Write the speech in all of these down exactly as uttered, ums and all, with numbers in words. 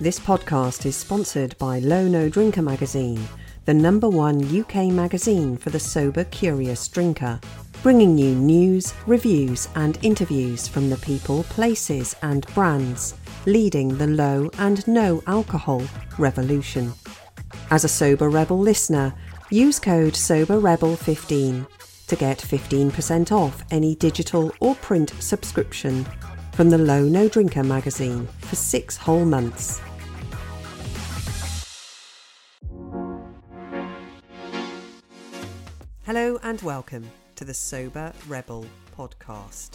This podcast is sponsored by Low No Drinker Magazine, the number one U K magazine for the sober curious drinker, bringing you news, reviews and interviews from the people, places and brands leading the low and no alcohol revolution. As a Sober Rebel listener, use code Sober Rebel fifteen to get fifteen percent off any digital or print subscription from the Low No Drinker magazine for six whole months. Hello and welcome to the Sober Rebel podcast.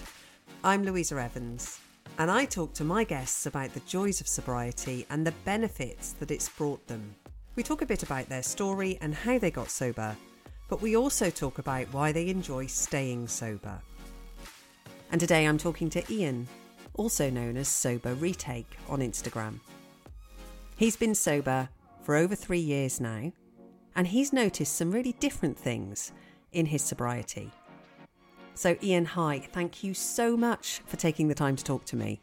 I'm Louisa Evans, and I talk to my guests about the joys of sobriety and the benefits that it's brought them. We talk a bit about their story and how they got sober, but we also talk about why they enjoy staying sober. And today I'm talking to Ian, also known as Sober Retake on Instagram. He's been sober for over three years now, and he's noticed some really different things in his sobriety. So Ian, hi, thank you so much for taking the time to talk to me.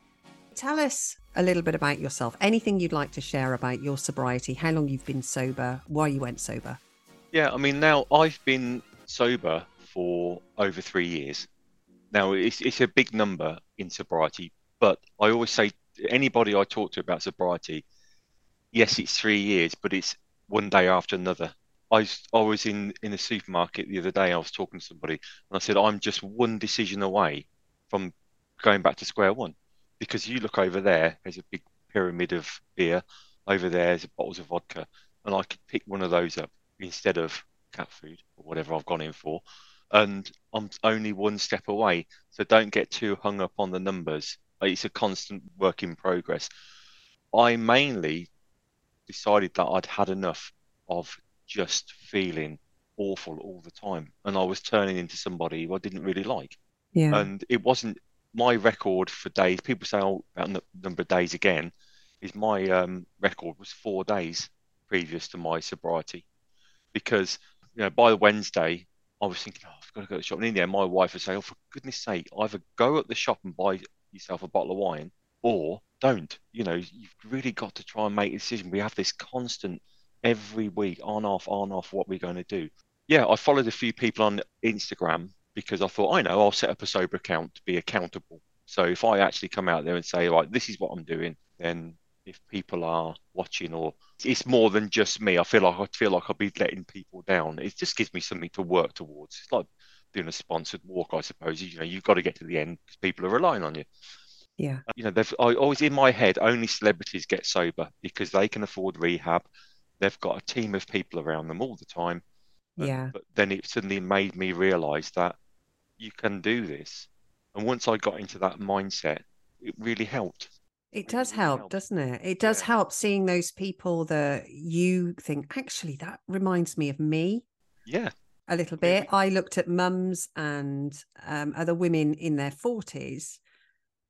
Tell us a little bit about yourself, anything you'd like to share about your sobriety, how long you've been sober, why you went sober. Yeah, I mean, now I've been sober for over three years. Now, it's, it's a big number in sobriety, but I always say to anybody I talk to about sobriety, yes, it's three years, but it's one day after another. I, I was in, in a supermarket the other day. I was talking to somebody and I said, I'm just one decision away from going back to square one. Because you look over there, there's a big pyramid of beer. Over there, there's bottles of vodka. And I could pick one of those up instead of cat food or whatever I've gone in for. And I'm only one step away. So don't get too hung up on the numbers. It's a constant work in progress. I mainly decided that I'd had enough of just feeling awful all the time. And I was turning into somebody who I didn't really like. Yeah. And it wasn't my record for days. People say, oh, about the number of days again, is my um, record was four days previous to my sobriety. Because, you know, by Wednesday, I was thinking, oh, I've got to go to the shop. And in the end, my wife would say, oh, for goodness sake, either go at the shop and buy yourself a bottle of wine or don't. You know, you've really got to try and make a decision. We have this constant every week, on, off, on, off, what we're going to do. Yeah, I followed a few people on Instagram because I thought, I know, I'll set up a sober account to be accountable. So if I actually come out there and say, like, this is what I'm doing, then if people are watching, or it's more than just me, I feel like I feel like I'll be letting people down. It just gives me something to work towards. It's like doing a sponsored walk, I suppose. You know, you've got to get to the end because people are relying on you. Yeah. You know, they've I always in my head, only celebrities get sober because they can afford rehab. They've got a team of people around them all the time. Yeah. But then it suddenly made me realise that you can do this. And once I got into that mindset, it really helped. It does help, doesn't it? It does help seeing those people that you think, actually, that reminds me of me. Yeah. A little bit. I looked at mums and um, other women in their forties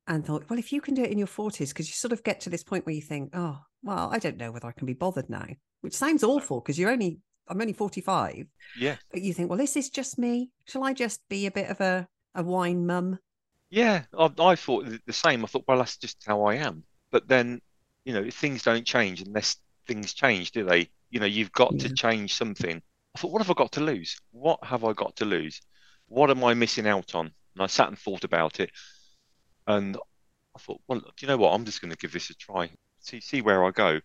and thought, well, if you can do it in your forties, because you sort of get to this point where you think, oh, well, I don't know whether I can be bothered now, which sounds awful because you're only, I'm only forty-five. Yeah. But you think, well, is this just me? Shall I just be a bit of a, a wine mum? Yeah, I, I thought the same. I thought, well, that's just how I am. But then, you know, things don't change unless things change, do they? You know, you've got yeah. to change something. I thought, what have I got to lose? What have I got to lose? What am I missing out on? And I sat and thought about it. And I thought, well, do you know what? I'm just going to give this a try, see, see where I go.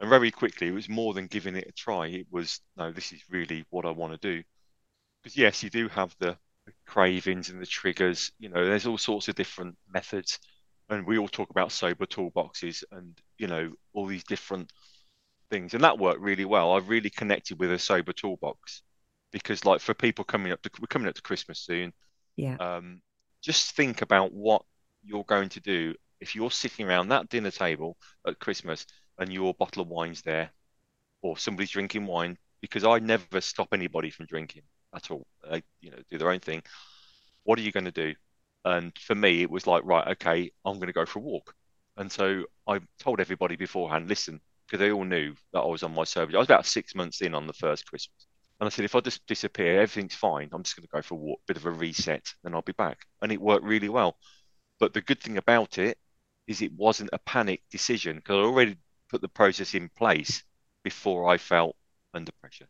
And very quickly, it was more than giving it a try. It was, no, this is really what I want to do. Because, yes, you do have the cravings and the triggers, you know, there's all sorts of different methods, and we all talk about sober toolboxes and, you know, all these different things, and that worked really well. I really connected with a sober toolbox because, like, for people coming up to we're coming up to Christmas soon, yeah um just think about what you're going to do if you're sitting around that dinner table at Christmas and your bottle of wine's there or somebody's drinking wine, because I never stop anybody from drinking at all. They, you know, do their own thing. What are you going to do? And for me, it was like, right, okay, I'm going to go for a walk. And so I told everybody beforehand, listen, because they all knew that I was on my sober. I was about six months in on the first Christmas. And I said, if I just disappear, everything's fine. I'm just going to go for a walk, bit of a reset, then I'll be back. And it worked really well. But the good thing about it is it wasn't a panic decision, because I already put the process in place before I felt under pressure.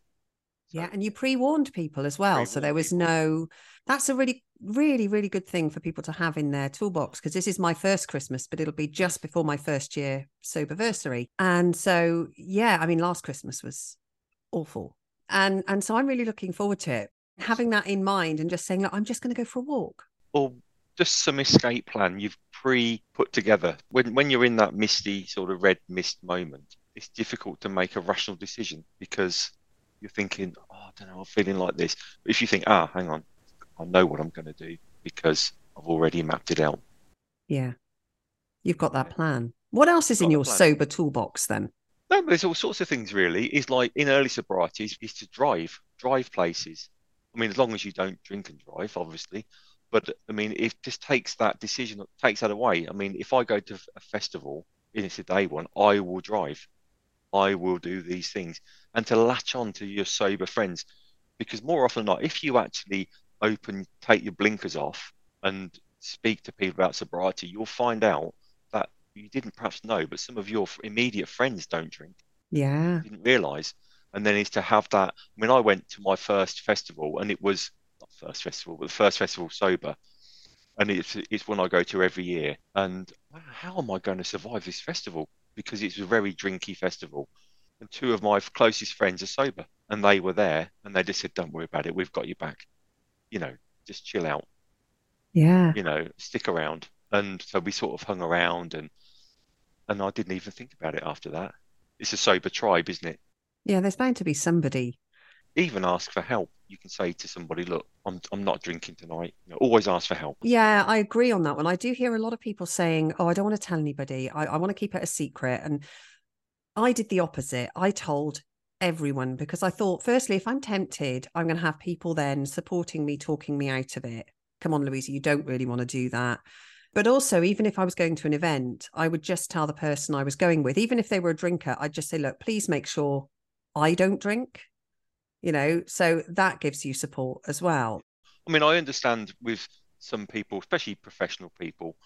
So, yeah, and you pre-warned people as well. So there was no, that's a really, really, really good thing for people to have in their toolbox, because this is my first Christmas, but it'll be just before my first year soberversary. And so, yeah, I mean, last Christmas was awful. And and so I'm really looking forward to it. Having that in mind and just saying, look, I'm just going to go for a walk. Or just some escape plan you've pre-put together. When when you're in that misty sort of red mist moment, it's difficult to make a rational decision because you're thinking, oh, I don't know, I'm feeling like this. But if you think, ah, hang on, I know what I'm going to do because I've already mapped it out. Yeah. You've got that plan. What else is in your sober toolbox then? No, but there's all sorts of things really. Is like in early sobriety is, is to drive, drive places. I mean, as long as you don't drink and drive, obviously. But I mean, it just takes that decision, takes that away. I mean, if I go to a festival, it's a day one, I will drive. I will do these things. And to latch on to your sober friends, because more often than not, if you actually open, take your blinkers off and speak to people about sobriety, you'll find out that you didn't perhaps know, but some of your immediate friends don't drink. Yeah. You didn't realise. And then is to have that. I mean, I went to my first festival, and it was not first festival, but the first festival sober, and it's it's one I go to every year. And wow, how am I going to survive this festival? Because it's a very drinky festival, and two of my closest friends are sober, and they were there, and they just said, "Don't worry about it, we've got you back. You know, just chill out. Yeah, you know, stick around." And so we sort of hung around, and and I didn't even think about it after that. It's a sober tribe, isn't it? Yeah, there's bound to be somebody. Even ask for help. You can say to somebody, look, I'm I'm not drinking tonight. You know, always ask for help. Yeah, I agree on that one. I do hear a lot of people saying, oh, I don't want to tell anybody. I, I want to keep it a secret. And I did the opposite. I told everyone because I thought, firstly, if I'm tempted, I'm going to have people then supporting me, talking me out of it. Come on, Louisa, you don't really want to do that. But also, even if I was going to an event, I would just tell the person I was going with, even if they were a drinker, I'd just say, look, please make sure I don't drink, you know, so that gives you support as well. I mean, I understand with some people, especially professional people,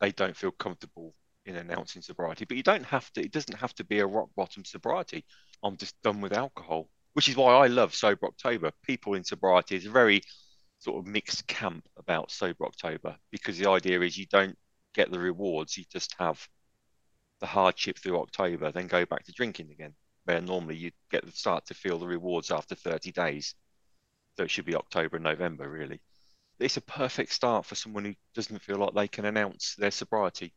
they don't feel comfortable in announcing sobriety, but you don't have to, it doesn't have to be a rock bottom sobriety. I'm just done with alcohol, which is why I love Sober October. People in sobriety is a very sort of mixed camp about Sober October because the idea is you don't get the rewards, you just have the hardship through October, then go back to drinking again, where normally you get the start to feel the rewards after thirty days. So it should be October and November, really. It's a perfect start for someone who doesn't feel like they can announce their sobriety.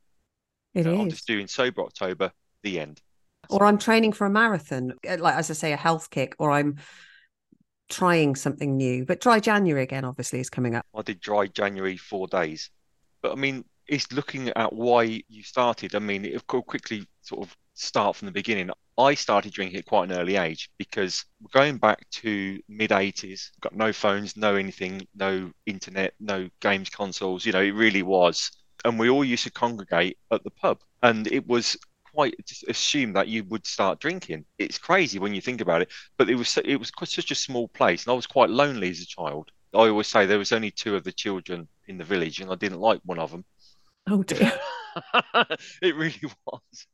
It so is. I'm just doing Sober October, the end. Or I'm training for a marathon, like, as I say, a health kick, or I'm trying something new. But Dry January again, obviously, is coming up. I did Dry January four days. But, I mean, it's looking at why you started. I mean, it could quickly sort of start from the beginning. I started drinking at quite an early age because going back to mid eighties, got no phones, no anything, no internet, no games consoles, you know, it really was. And we all used to congregate at the pub, and it was quite just assumed that you would start drinking. It's crazy when you think about it, but it was it was such a small place, and I was quite lonely as a child. I always say there was only two of the children in the village, and I didn't like one of them. Oh dear. It really was.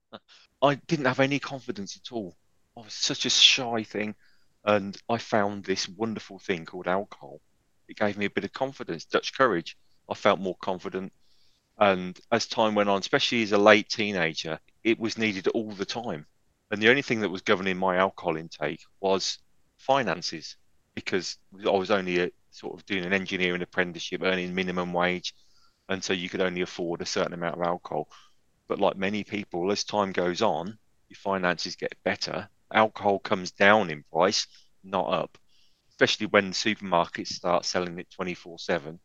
I didn't have any confidence at all. I was such a shy thing, and I found this wonderful thing called alcohol. It gave me a bit of confidence, Dutch courage. I felt more confident, and as time went on, especially as a late teenager, it was needed all the time. And the only thing that was governing my alcohol intake was finances, because I was only a, sort of doing an engineering apprenticeship, earning minimum wage. And so you could only afford a certain amount of alcohol. But like many people, as time goes on, your finances get better. Alcohol comes down in price, not up, especially when supermarkets start selling it twenty-four seven.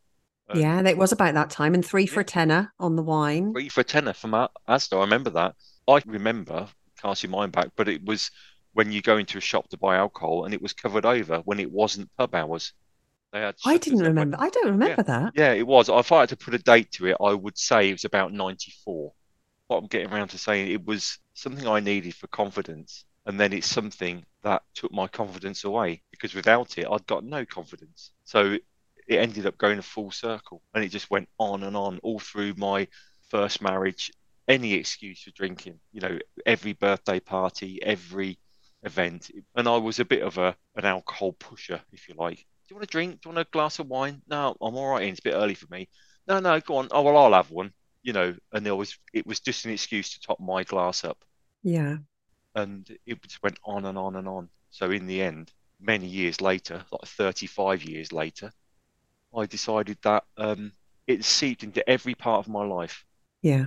Yeah, um, it was about that time. And three yeah. for a tenner on the wine. Three for a tenner from Asda. I remember that. I remember, cast your mind back, but it was when you go into a shop to buy alcohol and it was covered over when it wasn't pub hours. I didn't remember. I don't remember yeah. that. Yeah, it was. If I had to put a date to it, I would say it was about ninety-four. What I'm getting around to saying, it was something I needed for confidence. And then it's something that took my confidence away, because without it, I'd got no confidence. So it ended up going a full circle, and it just went on and on all through my first marriage, any excuse for drinking, you know, every birthday party, every event. And I was a bit of a an alcohol pusher, if you like. Do you want a drink? Do you want a glass of wine? No, I'm all right, it's a bit early for me. No, no, go on. Oh, well, I'll have one, you know. And there was, it was just an excuse to top my glass up. Yeah. And it just went on and on and on. So in the end, many years later, like thirty-five years later, I decided that um, it seeped into every part of my life. Yeah.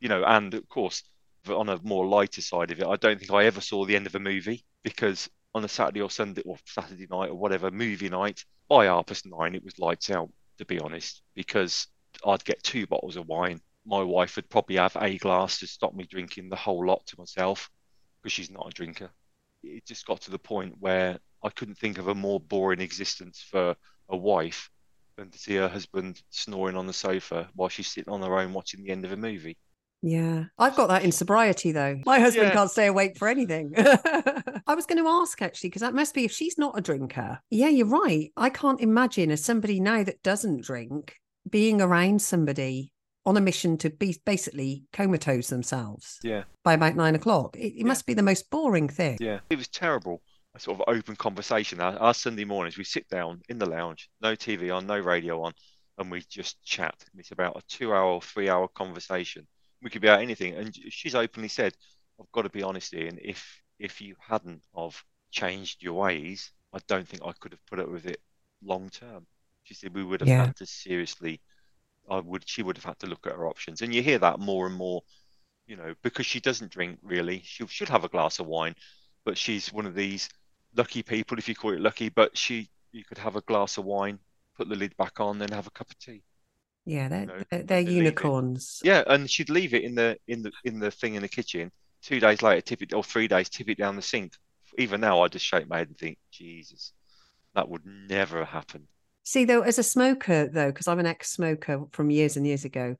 You know, and of course, on a more lighter side of it, I don't think I ever saw the end of a movie, because on a Saturday or Sunday or Saturday night or whatever, movie night, by half past nine, it was lights out, to be honest, because I'd get two bottles of wine. My wife would probably have a glass to stop me drinking the whole lot to myself, because she's not a drinker. It just got to the point where I couldn't think of a more boring existence for a wife than to see her husband snoring on the sofa while she's sitting on her own watching the end of a movie. Yeah. I've got that in sobriety, though. My husband yeah. can't stay awake for anything. I was going to ask, actually, because that must be, if she's not a drinker. Yeah, you're right. I can't imagine, as somebody now that doesn't drink, being around somebody on a mission to be basically comatose themselves yeah. by about nine o'clock. It, it yeah. must be the most boring thing. Yeah, it was terrible. A sort of open conversation. Our, our Sunday mornings, we sit down in the lounge, no T V on, no radio on, and we just chat. It's about a two-hour, three-hour conversation. We could be about anything. And she's openly said, I've got to be honest, Ian, if if you hadn't have changed your ways, I don't think I could have put up with it long term. She said we would have yeah. had to seriously, I would, she would have had to look at her options. And you hear that more and more, you know, because she doesn't drink really. She should have a glass of wine, but she's one of these lucky people, if you call it lucky, but she, you could have a glass of wine, put the lid back on, then have a cup of tea. Yeah, they're, you know, they're, they're unicorns. Yeah, and she'd leave it in the in the in the thing in the kitchen. Two days later, tip it, or three days, tip it down the sink. Even now, I just shake my head and think, Jesus, that would never happen. See, though, as a smoker, though, because I'm an ex-smoker from years and years ago,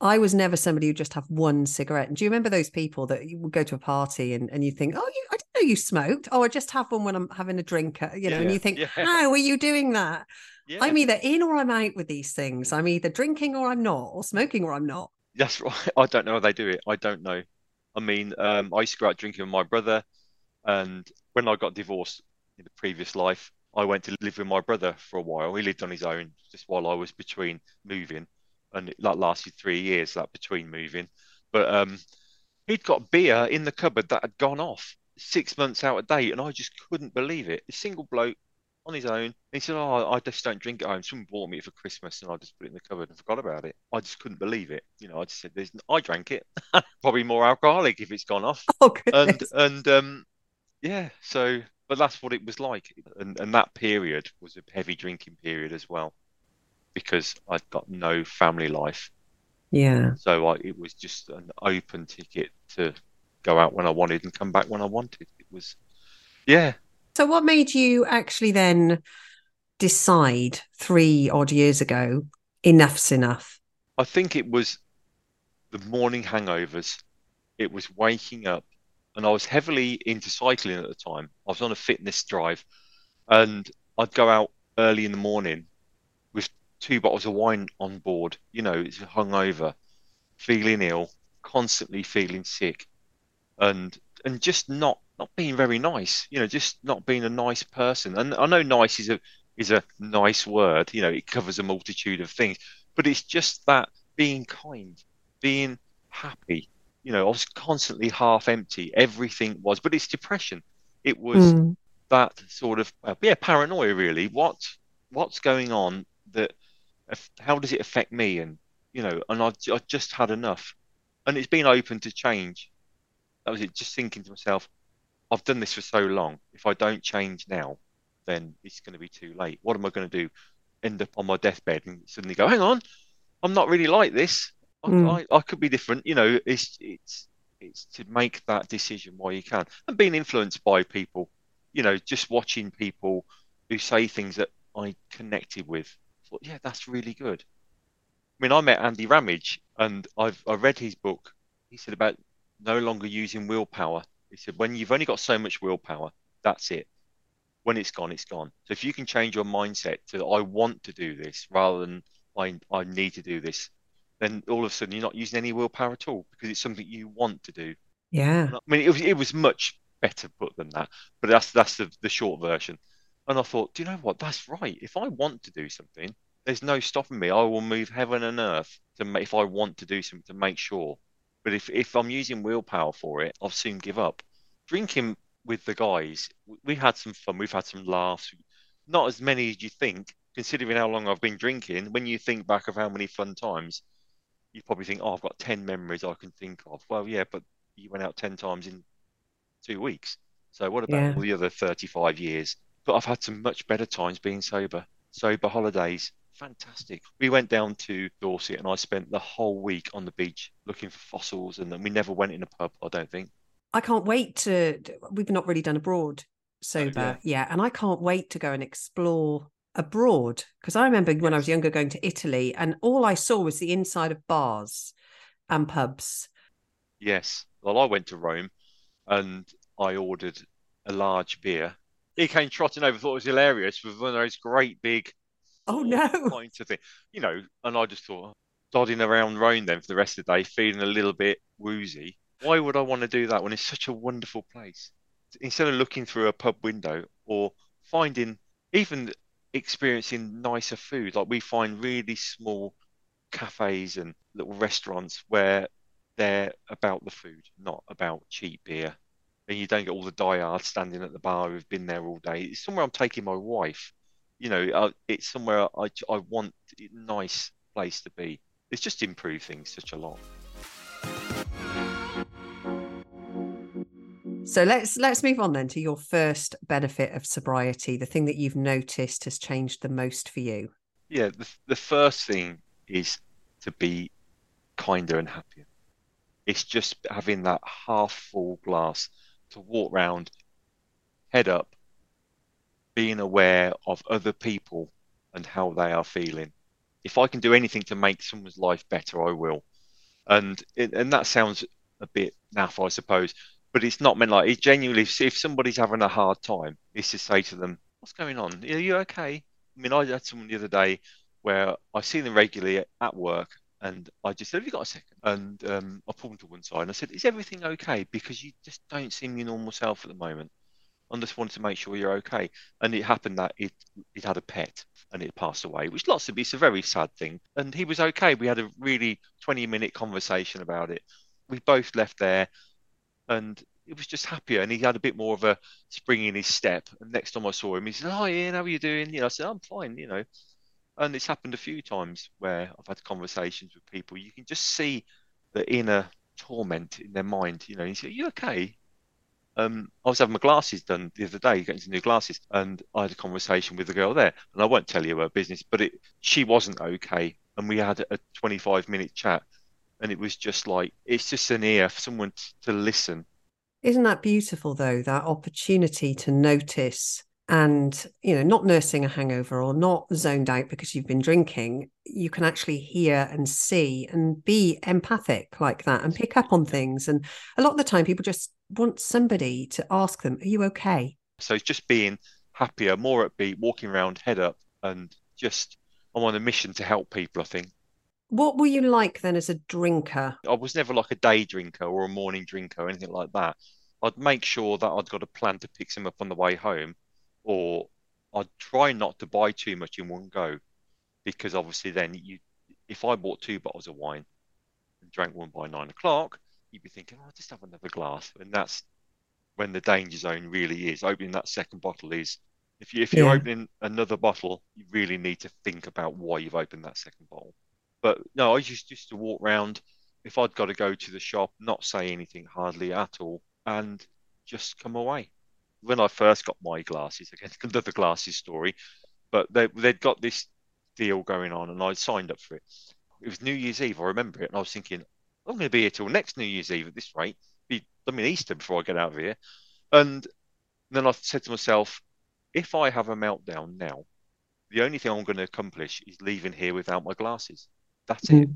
I was never somebody who just have one cigarette. And do you remember those people that you would go to a party and, and you think, oh, you, I didn't know you smoked. Oh, I just have one when I'm having a drink, you know, yeah, and you think, yeah. how are you doing that? Yeah. I'm either in or I'm out with these things. I'm either drinking or I'm not, or smoking or I'm not. That's right. I don't know how they do it. I don't know. I mean, um, I used to go out drinking with my brother. And when I got divorced in the previous life, I went to live with my brother for a while. He lived on his own just while I was between moving. And that lasted three years, that between moving. But um, he'd got beer in the cupboard that had gone off six months out of date. And I just couldn't believe it. A single bloke on his own. And he said, oh, I just don't drink at home. Someone bought me it for Christmas and I just put it in the cupboard and forgot about it. I just couldn't believe it. You know, I just said, There's, I drank it. Probably more alcoholic if it's gone off. Oh, and, and um, yeah, so, but that's what it was like. And, and that period was a heavy drinking period as well, because I'd got no family life. Yeah. So I, it was just an open ticket to go out when I wanted and come back when I wanted. It was, yeah. So what made you actually then decide three odd years ago, enough's enough? I think it was the morning hangovers. It was waking up, and I was heavily into cycling at the time. I was on a fitness drive, and I'd go out early in the morning with two bottles of wine on board, you know, it's hungover, feeling ill, constantly feeling sick, and and just not not being very nice, you know, just not being a nice person. And I know nice is a is a nice word, you know, it covers a multitude of things, but it's just that being kind, being happy, you know, I was constantly half empty. Everything was, but it's depression. It was mm. that sort of uh, yeah paranoia, really. What what's going on? That how does it affect me? And you know, and I've, I've just had enough, and it's been open to change. That was it. Just thinking to myself, I've done this for so long. If I don't change now, then it's going to be too late. What am I going to do? End up on my deathbed and suddenly go, hang on, I'm not really like this. I, mm. I, I could be different. You know, it's it's it's to make that decision while you can, and being influenced by people. You know, just watching people who say things that I connected with. Thought, yeah, that's really good. I mean, I met Andy Ramage, and I've I read his book. He said about no longer using willpower. He said when you've only got so much willpower, that's it. When it's gone, it's gone. So if you can change your mindset to I want to do this rather than I I need to do this, then all of a sudden you're not using any willpower at all because it's something you want to do. Yeah. I mean, it was, it was much better put than that, but that's that's the, the short version. And I thought, do you know what? That's right. If I want to do something, there's no stopping me. I will move heaven and earth to make, if I want to do something to make sure. But if, if I'm using willpower for it, I'll soon give up. Drinking with the guys, we had some fun. We've had some laughs. Not as many as you think, considering how long I've been drinking. When you think back of how many fun times, you probably think, oh, I've got ten memories I can think of. Well, yeah, but you went out ten times in two weeks. So what about yeah. all the other thirty-five years? But I've had some much better times being sober. Sober holidays. Fantastic. We went down to Dorset and I spent the whole week on the beach looking for fossils, and then we never went in a pub, I don't think. I can't wait to, we've not really done abroad sober. Oh, yeah. yeah. And I can't wait to go and explore abroad, because I remember yes. when I was younger going to Italy and all I saw was the inside of bars and pubs. Yes. Well, I went to Rome and I ordered a large beer. He came trotting over, thought it was hilarious, with one of those great big oh no points of thing, you know. And I just thought, dodding around Rome then for the rest of the day, feeling a little bit woozy. Why would I want to do that when it's such a wonderful place? Instead of looking through a pub window or finding, even experiencing nicer food, like we find really small cafes and little restaurants where they're about the food, not about cheap beer. And you don't get all the diehards standing at the bar who've been there all day. It's somewhere I'm taking my wife. You know, uh, it's somewhere I, I want a nice place to be. It's just improved things such a lot. So let's let's move on then to your first benefit of sobriety, the thing that you've noticed has changed the most for you. Yeah, the, the first thing is to be kinder and happier. It's just having that half full glass, to walk round, head up, being aware of other people and how they are feeling. If I can do anything to make someone's life better, I will. And it, and that sounds a bit naff, I suppose, but it's not meant like it. Genuinely, if somebody's having a hard time, it's to say to them, what's going on? Are you okay? I mean, I had someone the other day where I see them regularly at work, and I just said, have you got a second? And um, I pulled them to one side and I said, is everything okay? Because you just don't seem your normal self at the moment. I just wanted to make sure you're okay. And it happened that it it had a pet and it passed away, which lots of it's a very sad thing. And he was okay. We had a really twenty minute conversation about it. We both left there and it was just happier. And he had a bit more of a spring in his step. And next time I saw him, he said, hi, Ian, how are you doing? You know, I said, I'm fine, you know. And it's happened a few times where I've had conversations with people. You can just see the inner torment in their mind. You know, you say, are you okay? Um, I was having my glasses done the other day, getting some new glasses, and I had a conversation with the girl there. And I won't tell you her business, but it, she wasn't okay. And we had a twenty-five minute chat. And it was just like, it's just an ear for someone t- to listen. Isn't that beautiful, though, that opportunity to notice? And, you know, not nursing a hangover or not zoned out because you've been drinking, you can actually hear and see and be empathic like that and pick up on things. And a lot of the time people just want somebody to ask them, are you okay? So it's just being happier, more upbeat, walking around, head up, and just I'm on a mission to help people, I think. What were you like then as a drinker? I was never like a day drinker or a morning drinker or anything like that. I'd make sure that I'd got a plan to pick them up on the way home. Or I'd try not to buy too much in one go, because obviously then you, if I bought two bottles of wine and drank one by nine o'clock, you'd be thinking, oh, I'll just have another glass. And that's when the danger zone really is. Opening that second bottle is, if, you, if you're yeah. opening another bottle, you really need to think about why you've opened that second bottle. But no, I just used to walk around, if I'd got to go to the shop, not say anything hardly at all, and just come away. When I first got my glasses, again, another glasses story, but they, they'd got this deal going on and I signed up for it. It was New Year's Eve, I remember it. And I was thinking, I'm going to be here till next New Year's Eve at this rate. Be, I mean, Easter before I get out of here. And then I said to myself, if I have a meltdown now, the only thing I'm going to accomplish is leaving here without my glasses. That's mm. it.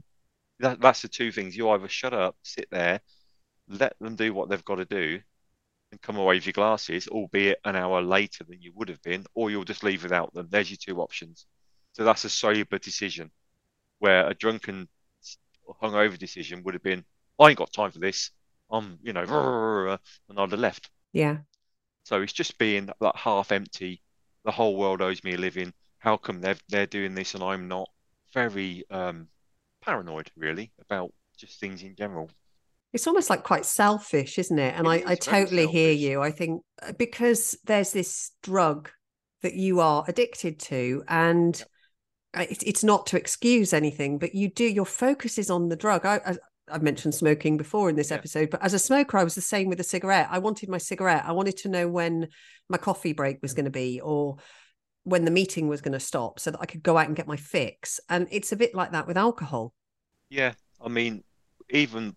That, that's the two things. You either shut up, sit there, let them do what they've got to do, and come away with your glasses, albeit an hour later than you would have been, or you'll just leave without them. There's your two options. So that's a sober decision, where a drunken hungover decision would have been, I ain't got time for this. I'm, you know, and I'd have left. Yeah. So it's just being that, that half empty, the whole world owes me a living. How come they're, they're doing this and I'm not? Very um, paranoid, really, about just things in general. It's almost like quite selfish, isn't it? And it I, I totally selfish. hear you. I think because there's this drug that you are addicted to, and yeah. it, it's not to excuse anything, but you do, your focus is on the drug. I, I, I've mentioned smoking before in this yeah. episode, but as a smoker, I was the same with a cigarette. I wanted my cigarette. I wanted to know when my coffee break was going to be, or when the meeting was going to stop, so that I could go out and get my fix. And it's a bit like that with alcohol. Yeah. I mean, even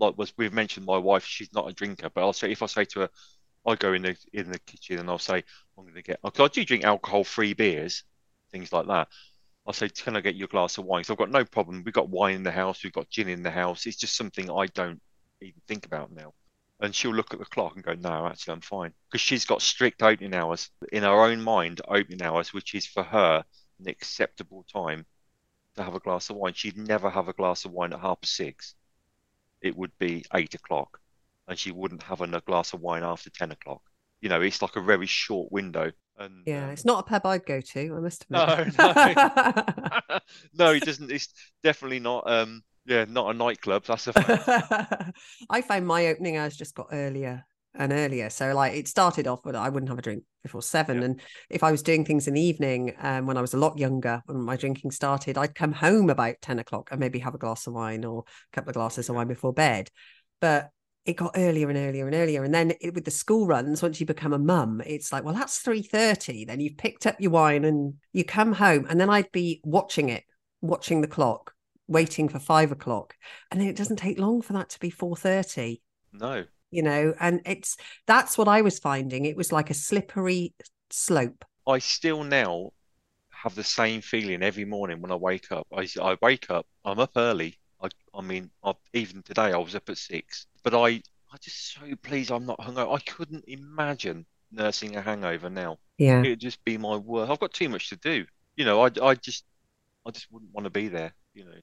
like was we've mentioned my wife, she's not a drinker, but I'll say, if I say to her, I go in the, in the kitchen and I'll say, I'm going to get, I do drink alcohol, free beers, things like that. I'll say, can I get you a glass of wine? So I've got no problem. We've got wine in the house. We've got gin in the house. It's just something I don't even think about now. And she'll look at the clock and go, no, actually, I'm fine. Because she's got strict opening hours. In her own mind, opening hours, which is for her an acceptable time to have a glass of wine. She'd never have a glass of wine at half past six. It would be eight o'clock. And she wouldn't have a glass of wine after ten o'clock. You know, it's like a very short window. And, yeah, um, it's not a pub I'd go to, I must admit. No, no. No, it doesn't. It's definitely not... Um, Yeah, not a nightclub. That's a fact. I found my opening hours just got earlier and earlier. So like it started off, but I wouldn't have a drink before seven. Yeah. And if I was doing things in the evening, um, when I was a lot younger, when my drinking started, I'd come home about ten o'clock and maybe have a glass of wine or a couple of glasses yeah. of wine before bed. But it got earlier and earlier and earlier. And then it, with the school runs, once you become a mum, it's like, well, that's three thirty. Then you've picked up your wine and you come home. And then I'd be watching it, watching the clock, waiting for five o'clock, and then it doesn't take long for that to be four thirty. No, you know, and it's that's what I was finding. It was like a slippery slope. I still now have the same feeling every morning when I wake up. I, I wake up, I'm up early. I, I mean, I, even today I was up at six, but I, I just so pleased I'm not hungover. I couldn't imagine nursing a hangover now. Yeah, it would just be my work. I've got too much to do. You know, I, I just, I just wouldn't want to be there, you know.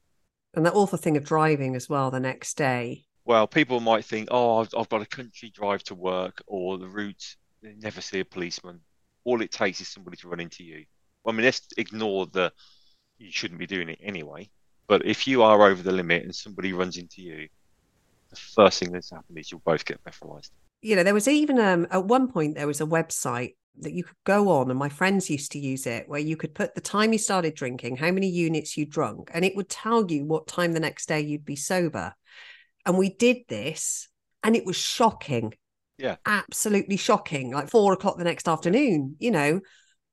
And that awful thing of driving as well the next day. Well, people might think, oh, I've, I've got a country drive to work, or the route, they never see a policeman. All it takes is somebody to run into you. I mean, let's ignore the, you shouldn't be doing it anyway. But if you are over the limit and somebody runs into you, the first thing that's happened is you'll both get breathalyzed. You know, there was even, um, at one point, there was a website that you could go on, and my friends used to use it, where you could put the time you started drinking, how many units you drunk, and it would tell you what time the next day you'd be sober. And we did this, and it was shocking. Yeah. Absolutely shocking. Like four o'clock the next afternoon, you know,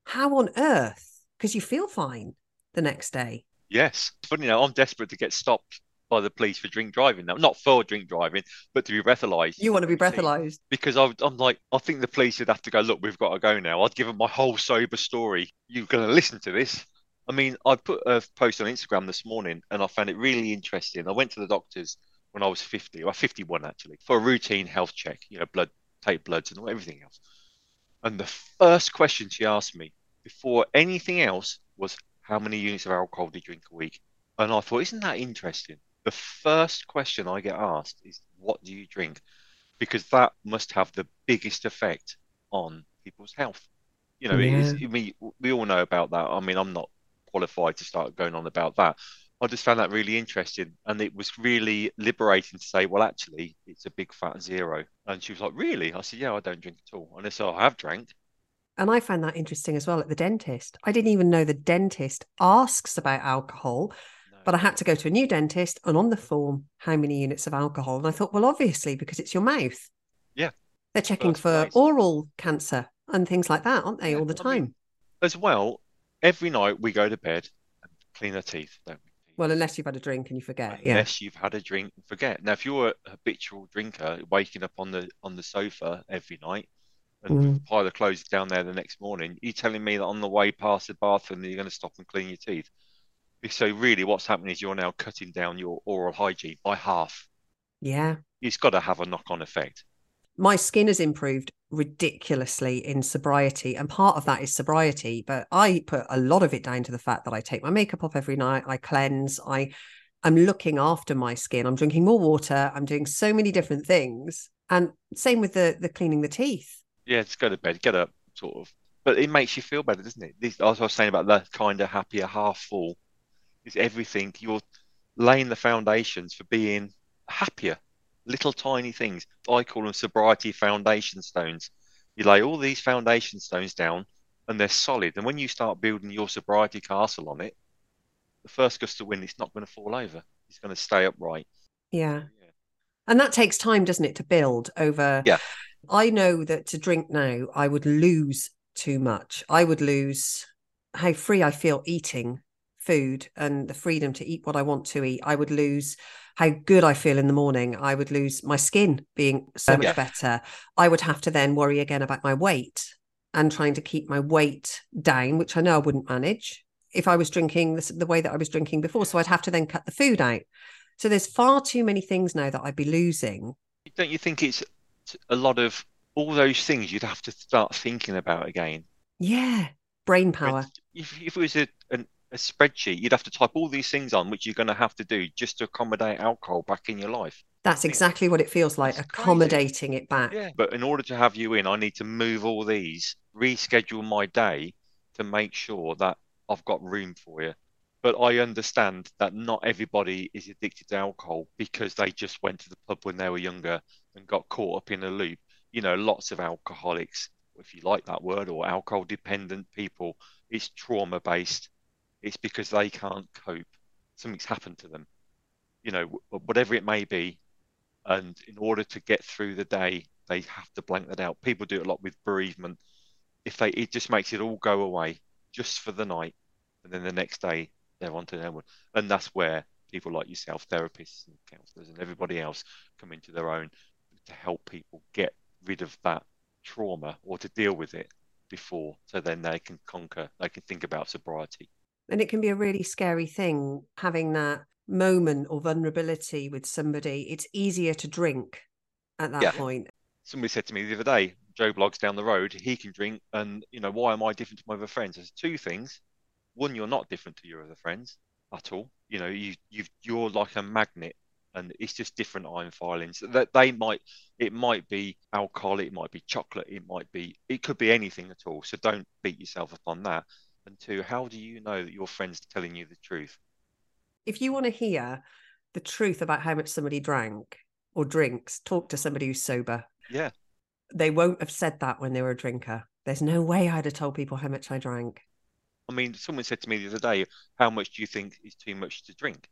how on earth? Because you feel fine the next day. Yes. But, you know, I'm desperate to get stopped by the police for drink driving now. Not for drink driving, but to be breathalyzed. You want to be breathalyzed. Because I, I'm like, I think the police would have to go, look, we've got to go now. I'd give them my whole sober story. You're going to listen to this. I mean, I put a post on Instagram this morning and I found it really interesting. I went to the doctors when I was fifty, or fifty-one actually, for a routine health check, you know, blood, take bloods and all, everything else. And the first question she asked me before anything else was, how many units of alcohol do you drink a week? And I thought, isn't that interesting? The first question I get asked is, what do you drink? Because that must have the biggest effect on people's health. You know, yeah. it is, I mean, we all know about that. I mean, I'm not qualified to start going on about that. I just found that really interesting. And it was really liberating to say, well, actually, it's a big fat zero. And she was like, really? I said, yeah, I don't drink at all. And I said, I have drank. And I found that interesting as well at the dentist. I didn't even know the dentist asks about alcohol. But I had to go to a new dentist, and on the form, how many units of alcohol? And I thought, well, obviously, because it's your mouth. Yeah. They're checking First for place. oral cancer and things like that, aren't they, yeah, all the time? I mean, as well, every night we go to bed and clean our teeth, don't we? Well, unless you've had a drink and you forget. Unless yeah. you've had a drink and forget. Now, if you're a habitual drinker, waking up on the on the sofa every night and mm. pile of clothes down there the next morning, you're telling me that on the way past the bathroom that you're going to stop and clean your teeth? So really what's happening is you're now cutting down your oral hygiene by half. Yeah. It's got to have a knock-on effect. My skin has improved ridiculously in sobriety, and part of that is sobriety, but I put a lot of it down to the fact that I take my makeup off every night, I cleanse, I I'm looking after my skin. I'm drinking more water. I'm doing so many different things. And same with the the cleaning the teeth. Yeah, just go to bed, get up, sort of. But it makes you feel better, doesn't it? As I was saying about the kind of happier half full, is everything. You're laying the foundations for being happier. Little tiny things. I call them sobriety foundation stones. You lay all these foundation stones down and they're solid. And when you start building your sobriety castle on it, the first gust of wind, it's not going to fall over. It's going to stay upright. Yeah. yeah. And that takes time, doesn't it, to build over? Yeah. I know that to drink now, I would lose too much. I would lose how free I feel eating food and the freedom to eat what I want to eat. I would lose how good I feel in the morning. I would lose my skin being so much yeah. better. I would have to then worry again about my weight and trying to keep my weight down, which I know I wouldn't manage if I was drinking the, the way that I was drinking before. So I'd have to then cut the food out. So there's far too many things now that I'd be losing. Don't you think it's a lot of all those things you'd have to start thinking about again? Yeah. Brain power. If, if it was a, an a spreadsheet, you'd have to type all these things on, which you're going to have to do just to accommodate alcohol back in your life. That's exactly what it feels like, That's accommodating crazy. It back. Yeah. But in order to have you in, I need to move all these, reschedule my day to make sure that I've got room for you. But I understand that not everybody is addicted to alcohol because they just went to the pub when they were younger and got caught up in a loop. You know, lots of alcoholics, if you like that word, or alcohol dependent people, it's trauma based. It's because they can't cope. Something's happened to them, you know, whatever it may be. And in order to get through the day, they have to blank that out. People do it a lot with bereavement. If they, it just makes it all go away just for the night. And then the next day, they're on to their own. And that's where people like yourself, therapists and counsellors and everybody else come into their own to help people get rid of that trauma or to deal with it before. So then they can conquer, they can think about sobriety. And it can be a really scary thing, having that moment or vulnerability with somebody. It's easier to drink at that yeah. point. Somebody said to me the other day, Joe Bloggs down the road, he can drink. And, you know, why am I different to my other friends? There's two things. One, you're not different to your other friends at all. You know, you, you've, you're like a magnet and it's just different iron filings. So that they might, it might be alcohol, it might be chocolate, it might be, it could be anything at all. So don't beat yourself up on that. And two, how do you know that your friend's telling you the truth? If you want to hear the truth about how much somebody drank or drinks, talk to somebody who's sober. Yeah. They won't have said that when they were a drinker. There's no way I'd have told people how much I drank. I mean, someone said to me the other day, how much do you think is too much to drink?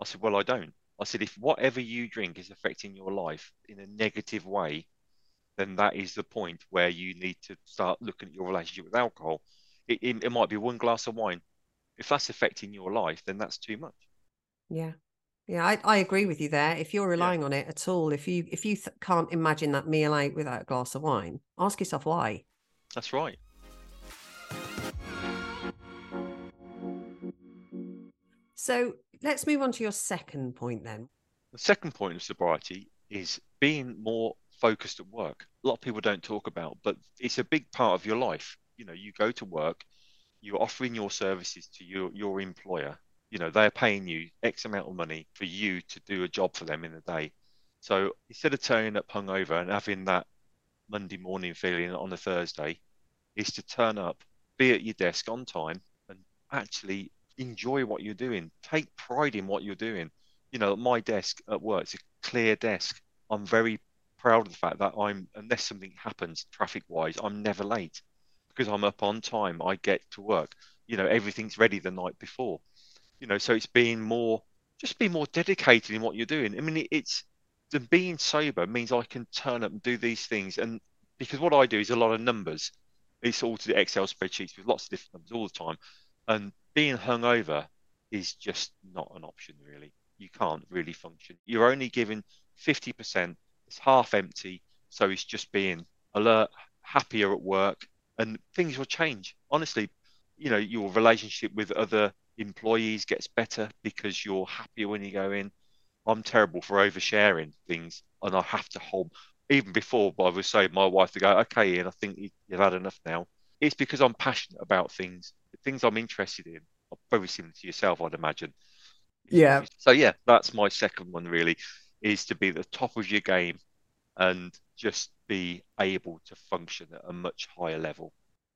I said, well, I don't. I said, if whatever you drink is affecting your life in a negative way, then that is the point where you need to start looking at your relationship with alcohol. It, it, it might be one glass of wine. If that's affecting your life, then that's too much. Yeah. Yeah, I, I agree with you there. If you're relying yeah. on it at all, if you if you th- can't imagine that meal out without a glass of wine, ask yourself why. That's right. So let's move on to your second point then. The second point of sobriety is being more focused at work. A lot of people don't talk about, but it's a big part of your life. You know, you go to work, you're offering your services to your, your employer. You know, they're paying you X amount of money for you to do a job for them in the day. So instead of turning up hungover and having that Monday morning feeling on a Thursday, is to turn up, be at your desk on time and actually enjoy what you're doing. Take pride in what you're doing. You know, my desk at work is a clear desk. I'm very proud of the fact that I'm, unless something happens traffic-wise, I'm never late. Because I'm up on time, I get to work. You know, everything's ready the night before. You know, so it's being more, just be more dedicated in what you're doing. I mean, it's the being sober means I can turn up and do these things. And because what I do is a lot of numbers. It's all to the Excel spreadsheets with lots of different numbers all the time. And being hungover is just not an option, really. You can't really function. You're only given fifty percent. It's half empty. So it's just being alert, happier at work. And things will change. Honestly, you know, your relationship with other employees gets better because you're happier when you go in. I'm terrible for oversharing things. And I have to hold, even before I was saying my wife to go, okay, Ian, I think you've had enough now. It's because I'm passionate about things, the things I'm interested in. Are probably similar to yourself, I'd imagine. Yeah. So yeah, that's my second one really, is to be at the top of your game and just be able to function at a much higher level.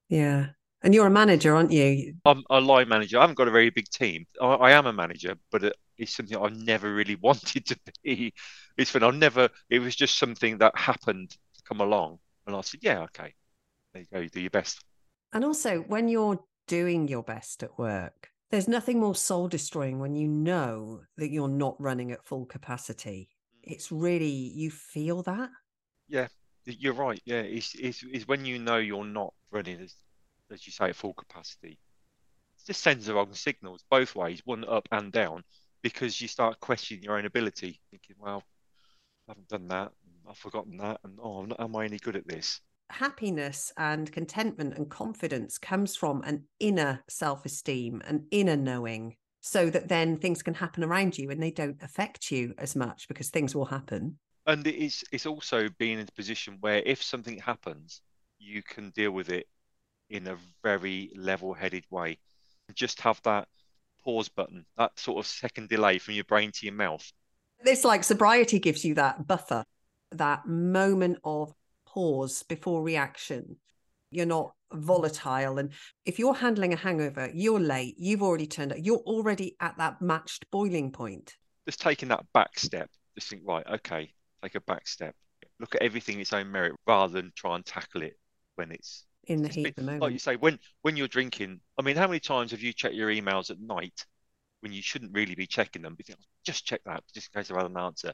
Yeah. And you're a manager, aren't you? I'm a line manager. I haven't got a very big team. I, I am a manager, but it's something I've never really wanted to be. It's when I've never, it was just something that happened to come along. And I said, yeah, okay, there you go, you do your best. And also, when you're doing your best at work, there's nothing more soul destroying when you know that you're not running at full capacity. It's really, you feel that. Yeah, you're right. Yeah, it's, it's, it's when you know you're not running as as you say, at full capacity. It just sends the wrong signals both ways, one up and down, because you start questioning your own ability, thinking, well, I haven't done that, I've forgotten that, and oh, am I any good at this? Happiness and contentment and confidence comes from an inner self-esteem, an inner knowing, so that then things can happen around you and they don't affect you as much, because things will happen. And it's, it's also being in a position where if something happens, you can deal with it in a very level-headed way. Just have that pause button, that sort of second delay from your brain to your mouth. It's like sobriety gives you that buffer, that moment of pause before reaction. You're not volatile. And if you're handling a hangover, you're late, you've already turned up, you're already at that matched boiling point. Just taking that back step, just think, right, okay, take a back step. Look at everything in its own merit rather than try and tackle it when it's in the heat of the moment. Like you say, when when you're drinking, I mean, how many times have you checked your emails at night when you shouldn't really be checking them? You think, just check that, just in case I've had an answer.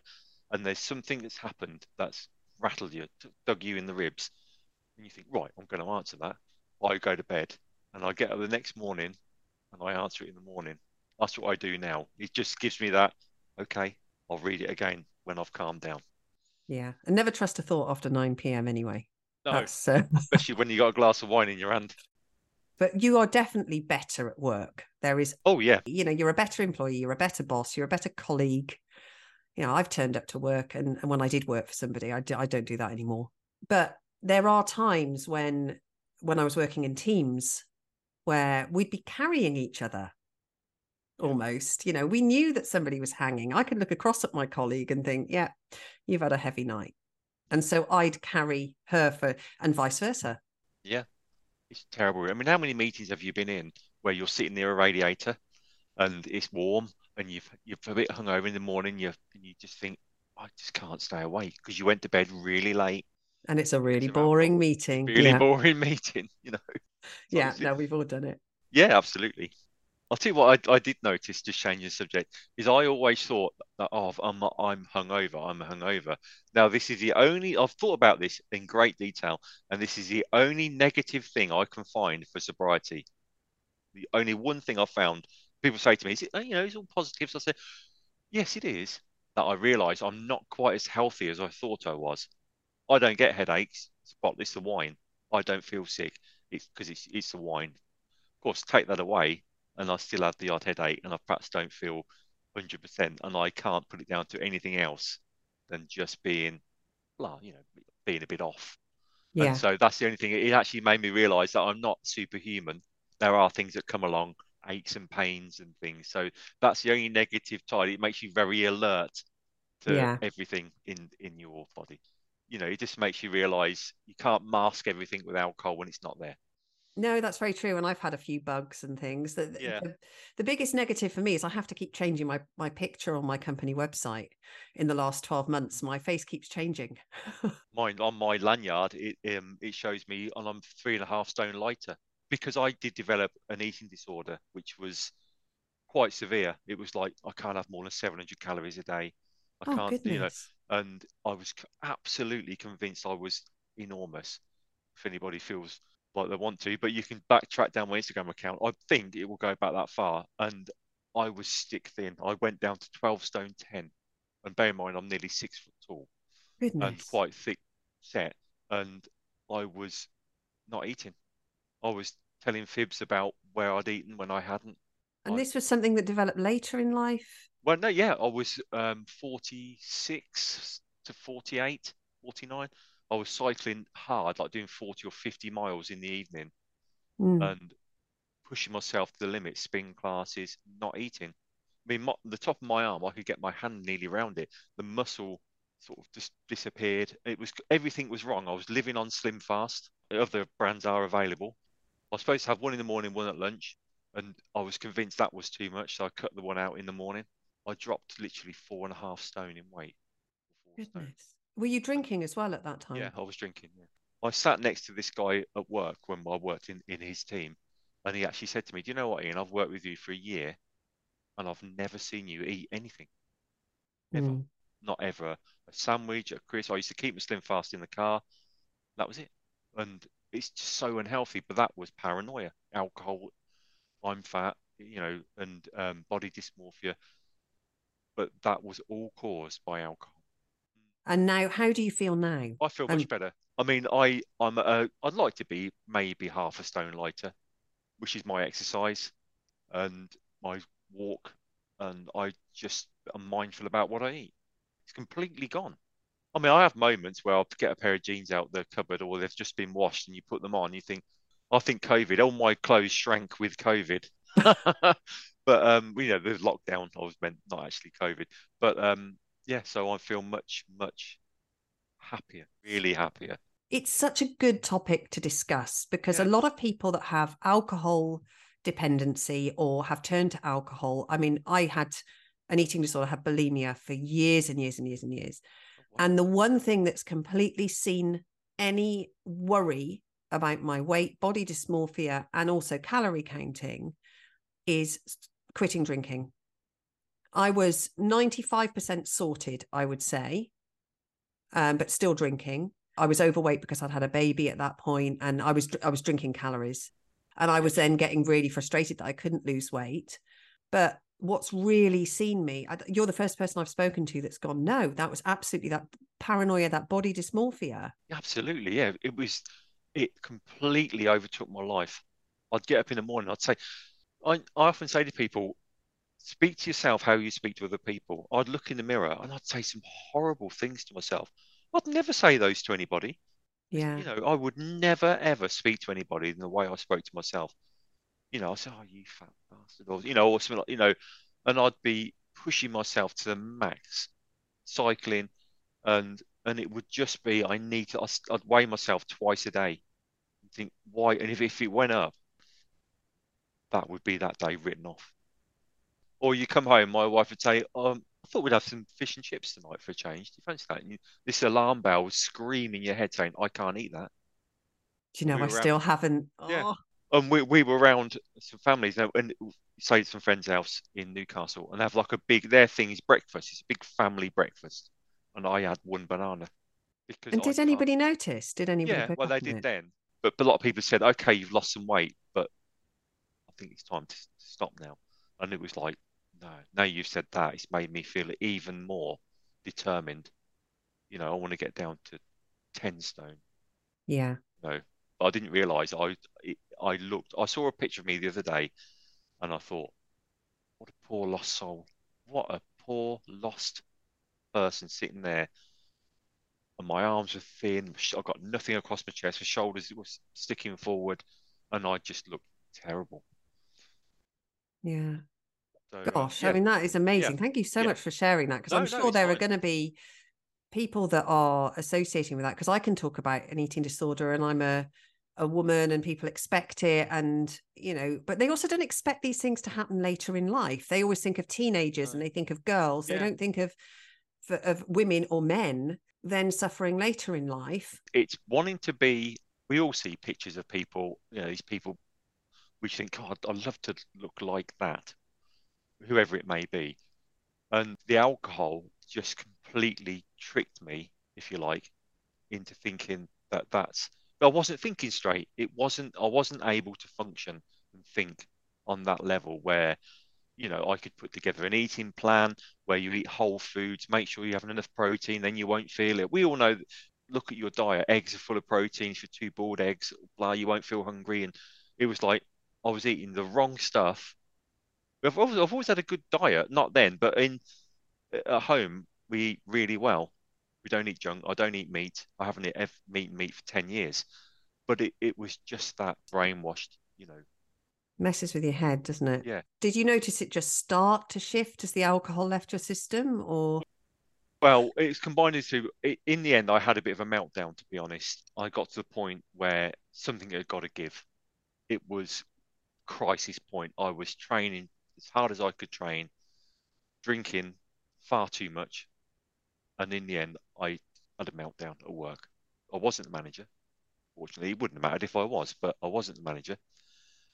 And there's something that's happened that's rattled you, dug you in the ribs. And you think, right, I'm going to answer that. I go to bed and I get up the next morning and I answer it in the morning. That's what I do now. It just gives me that, okay, I'll read it again when I've calmed down. Yeah. And never trust a thought after nine p.m. anyway. No, uh... especially when you got a glass of wine in your hand. But you are definitely better at work. There is, oh yeah, you know, you're a better employee, you're a better boss, you're a better colleague. You know, I've turned up to work, and, and when I did work for somebody, I, d- I don't do that anymore. But there are times when when I was working in teams where we'd be carrying each other almost. You know, we knew that somebody was hanging. I could look across at my colleague and think, yeah, you've had a heavy night. And so I'd carry her for, and vice versa. Yeah, it's terrible. I mean, how many meetings have you been in where you're sitting near a radiator and it's warm and you've, you're a bit hungover in the morning, you you just think, I just can't stay awake because you went to bed really late. And it's a really it's boring a meeting. Really yeah. boring meeting, you know. Yeah, no, we've all done it. Yeah, absolutely. I'll tell you what I, I did notice, just changing the subject, is I always thought that, oh, I'm, I'm hungover, I'm hungover. Now, this is the only, I've thought about this in great detail, and this is the only negative thing I can find for sobriety. The only one thing I've found, people say to me, is it, you know, it's all positives. I say, yes, it is, that I realise I'm not quite as healthy as I thought I was. I don't get headaches, spotless the wine. I don't feel sick. It's because it's, it's the wine. Of course, take that away, and I still have the odd headache, and I perhaps don't feel one hundred percent, and I can't put it down to anything else than just being, well, you know, being a bit off. Yeah. And so that's the only thing. It actually made me realise that I'm not superhuman. There are things that come along, aches and pains and things. So that's the only negative tide. It makes you very alert to yeah. everything in, in your body. You know, it just makes you realise you can't mask everything with alcohol when it's not there. No, that's very true. And I've had a few bugs and things. The, yeah. the, the biggest negative for me is I have to keep changing my, my picture on my company website. In the last twelve months, my face keeps changing. Mine, on my lanyard, it um, it shows me, and I'm three and a half stone lighter, because I did develop an eating disorder, which was quite severe. It was like, I can't have more than seven hundred calories a day. I oh, can't, goodness. you know, and I was absolutely convinced I was enormous. If anybody feels like they want to, but you can backtrack down my Instagram account. I think it will go back that far. And I was stick thin. I went down to twelve stone ten. And bear in mind, I'm nearly six foot tall. Goodness. And quite thick set. And I was not eating. I was telling fibs about where I'd eaten when I hadn't. And I... this was something that developed later in life? Well, no, yeah. I was um, forty-six to forty-eight, forty-nine. I was cycling hard, like doing forty or fifty miles in the evening mm. and pushing myself to the limit, spin classes, not eating. I mean, my, the top of my arm, I could get my hand nearly around it. The muscle sort of just disappeared. It was, everything was wrong. I was living on Slim Fast. Other brands are available. I was supposed to have one in the morning, one at lunch, and I was convinced that was too much, so I cut the one out in the morning. I dropped literally four and a half stone in weight. Goodness. Stone. Were you drinking as well at that time? Yeah, I was drinking. Yeah. I sat next to this guy at work when I worked in, in his team, and he actually said to me, "Do you know what, Ian? I've worked with you for a year, and I've never seen you eat anything. Never. Mm. Not ever. A sandwich, a crisp. I used to keep my Slim Fast in the car. That was it. And it's just so unhealthy." But that was paranoia, alcohol, I'm fat, you know, and um, body dysmorphia. But that was all caused by alcohol. And now, how do you feel now? I feel much um, better. I mean, I, I'm, a, I'd like to be maybe half a stone lighter, which is my exercise and my walk. And I just am mindful about what I eat. It's completely gone. I mean, I have moments where I'll get a pair of jeans out the cupboard, or they've just been washed, and you put them on. You think, I think COVID, all my clothes shrank with COVID. But, um, you know, the lockdown, I was meant not actually COVID. But, um, yeah, so I feel much, much happier, really happier. It's such a good topic to discuss, because yeah. a lot of people that have alcohol dependency or have turned to alcohol. I mean, I had an eating disorder, had bulimia for years and years and years and years. And the one thing that's completely seen any worry about my weight, body dysmorphia, and also calorie counting is quitting drinking. I was ninety-five percent sorted, I would say, um, but still drinking. I was overweight because I'd had a baby at that point, and I was I was drinking calories. And I was then getting really frustrated that I couldn't lose weight. But what's really seen me, I, you're the first person I've spoken to that's gone, no, that was absolutely that paranoia, that body dysmorphia. Absolutely, yeah. It was, it completely overtook my life. I'd get up in the morning, I'd say, I, I often say to people, speak to yourself how you speak to other people. I'd look in the mirror and I'd say some horrible things to myself. I'd never say those to anybody. Yeah. You know, I would never, ever speak to anybody in the way I spoke to myself. You know, I said, "Oh, you fat bastard," or you know, or something like, you know, and I'd be pushing myself to the max, cycling, and and it would just be, I need to, I'd weigh myself twice a day, and think why, and if if it went up, that would be that day written off. Or you come home, my wife would say, um, "I thought we'd have some fish and chips tonight for a change. Do you fancy that?" And you, this alarm bell was screaming in your head saying, "I can't eat that." Do you know, we I still out. haven't. Oh. Yeah. And we, we were around some families now, and say some friends' house in Newcastle, and have like a big, their thing is breakfast. It's a big family breakfast. And I had one banana. Because and did I anybody can't... notice? Did anybody? Yeah, well, they did it? then. But, but a lot of people said, "Okay, you've lost some weight, but I think it's time to stop now." And it was like, no, now you've said that, it's made me feel even more determined. You know, I want to get down to ten stone. Yeah. No. I didn't realise I I looked. I saw a picture of me the other day, and I thought, "What a poor lost soul! What a poor lost person sitting there." And my arms were thin. I got nothing across my chest. My shoulders were sticking forward, and I just looked terrible. Yeah. So, Gosh, uh, yeah. I mean, that is amazing. Yeah. Thank you so yeah. much for sharing that, because no, I'm sure no, there fine. are going to be people that are associating with that, because I can talk about an eating disorder, and I'm a a woman, and people expect it, and you know, but they also don't expect these things to happen later in life. They always think of teenagers, right. and they think of girls. Yeah. They don't think of of women or men then suffering later in life. It's wanting to be. We all see pictures of people, you know, these people, which think, "God, I'd love to look like that," whoever it may be, and the alcohol just completely tricked me, if you like, into thinking that that's, I wasn't thinking straight. It wasn't, I wasn't able to function and think on that level where, you know, I could put together an eating plan where you eat whole foods, make sure you have enough protein, then you won't feel it. We all know, look at your diet, eggs are full of protein. If you're two boiled eggs, blah, you won't feel hungry. And it was like, I was eating the wrong stuff. I've always, I've always had a good diet, not then, but in at home, we eat really well. We don't eat junk. I don't eat meat. I haven't eaten meat meat for ten years. But it, it was just that brainwashed, you know, messes with your head, doesn't it? Yeah. Did you notice it just start to shift as the alcohol left your system, or? Well, it's combined into, in the end, I had a bit of a meltdown, to be honest. I got to the point where something had got to give. It was crisis point. I was training as hard as I could train, drinking far too much. And in the end, I had a meltdown at work. I wasn't the manager. Fortunately, it wouldn't have mattered if I was, but I wasn't the manager.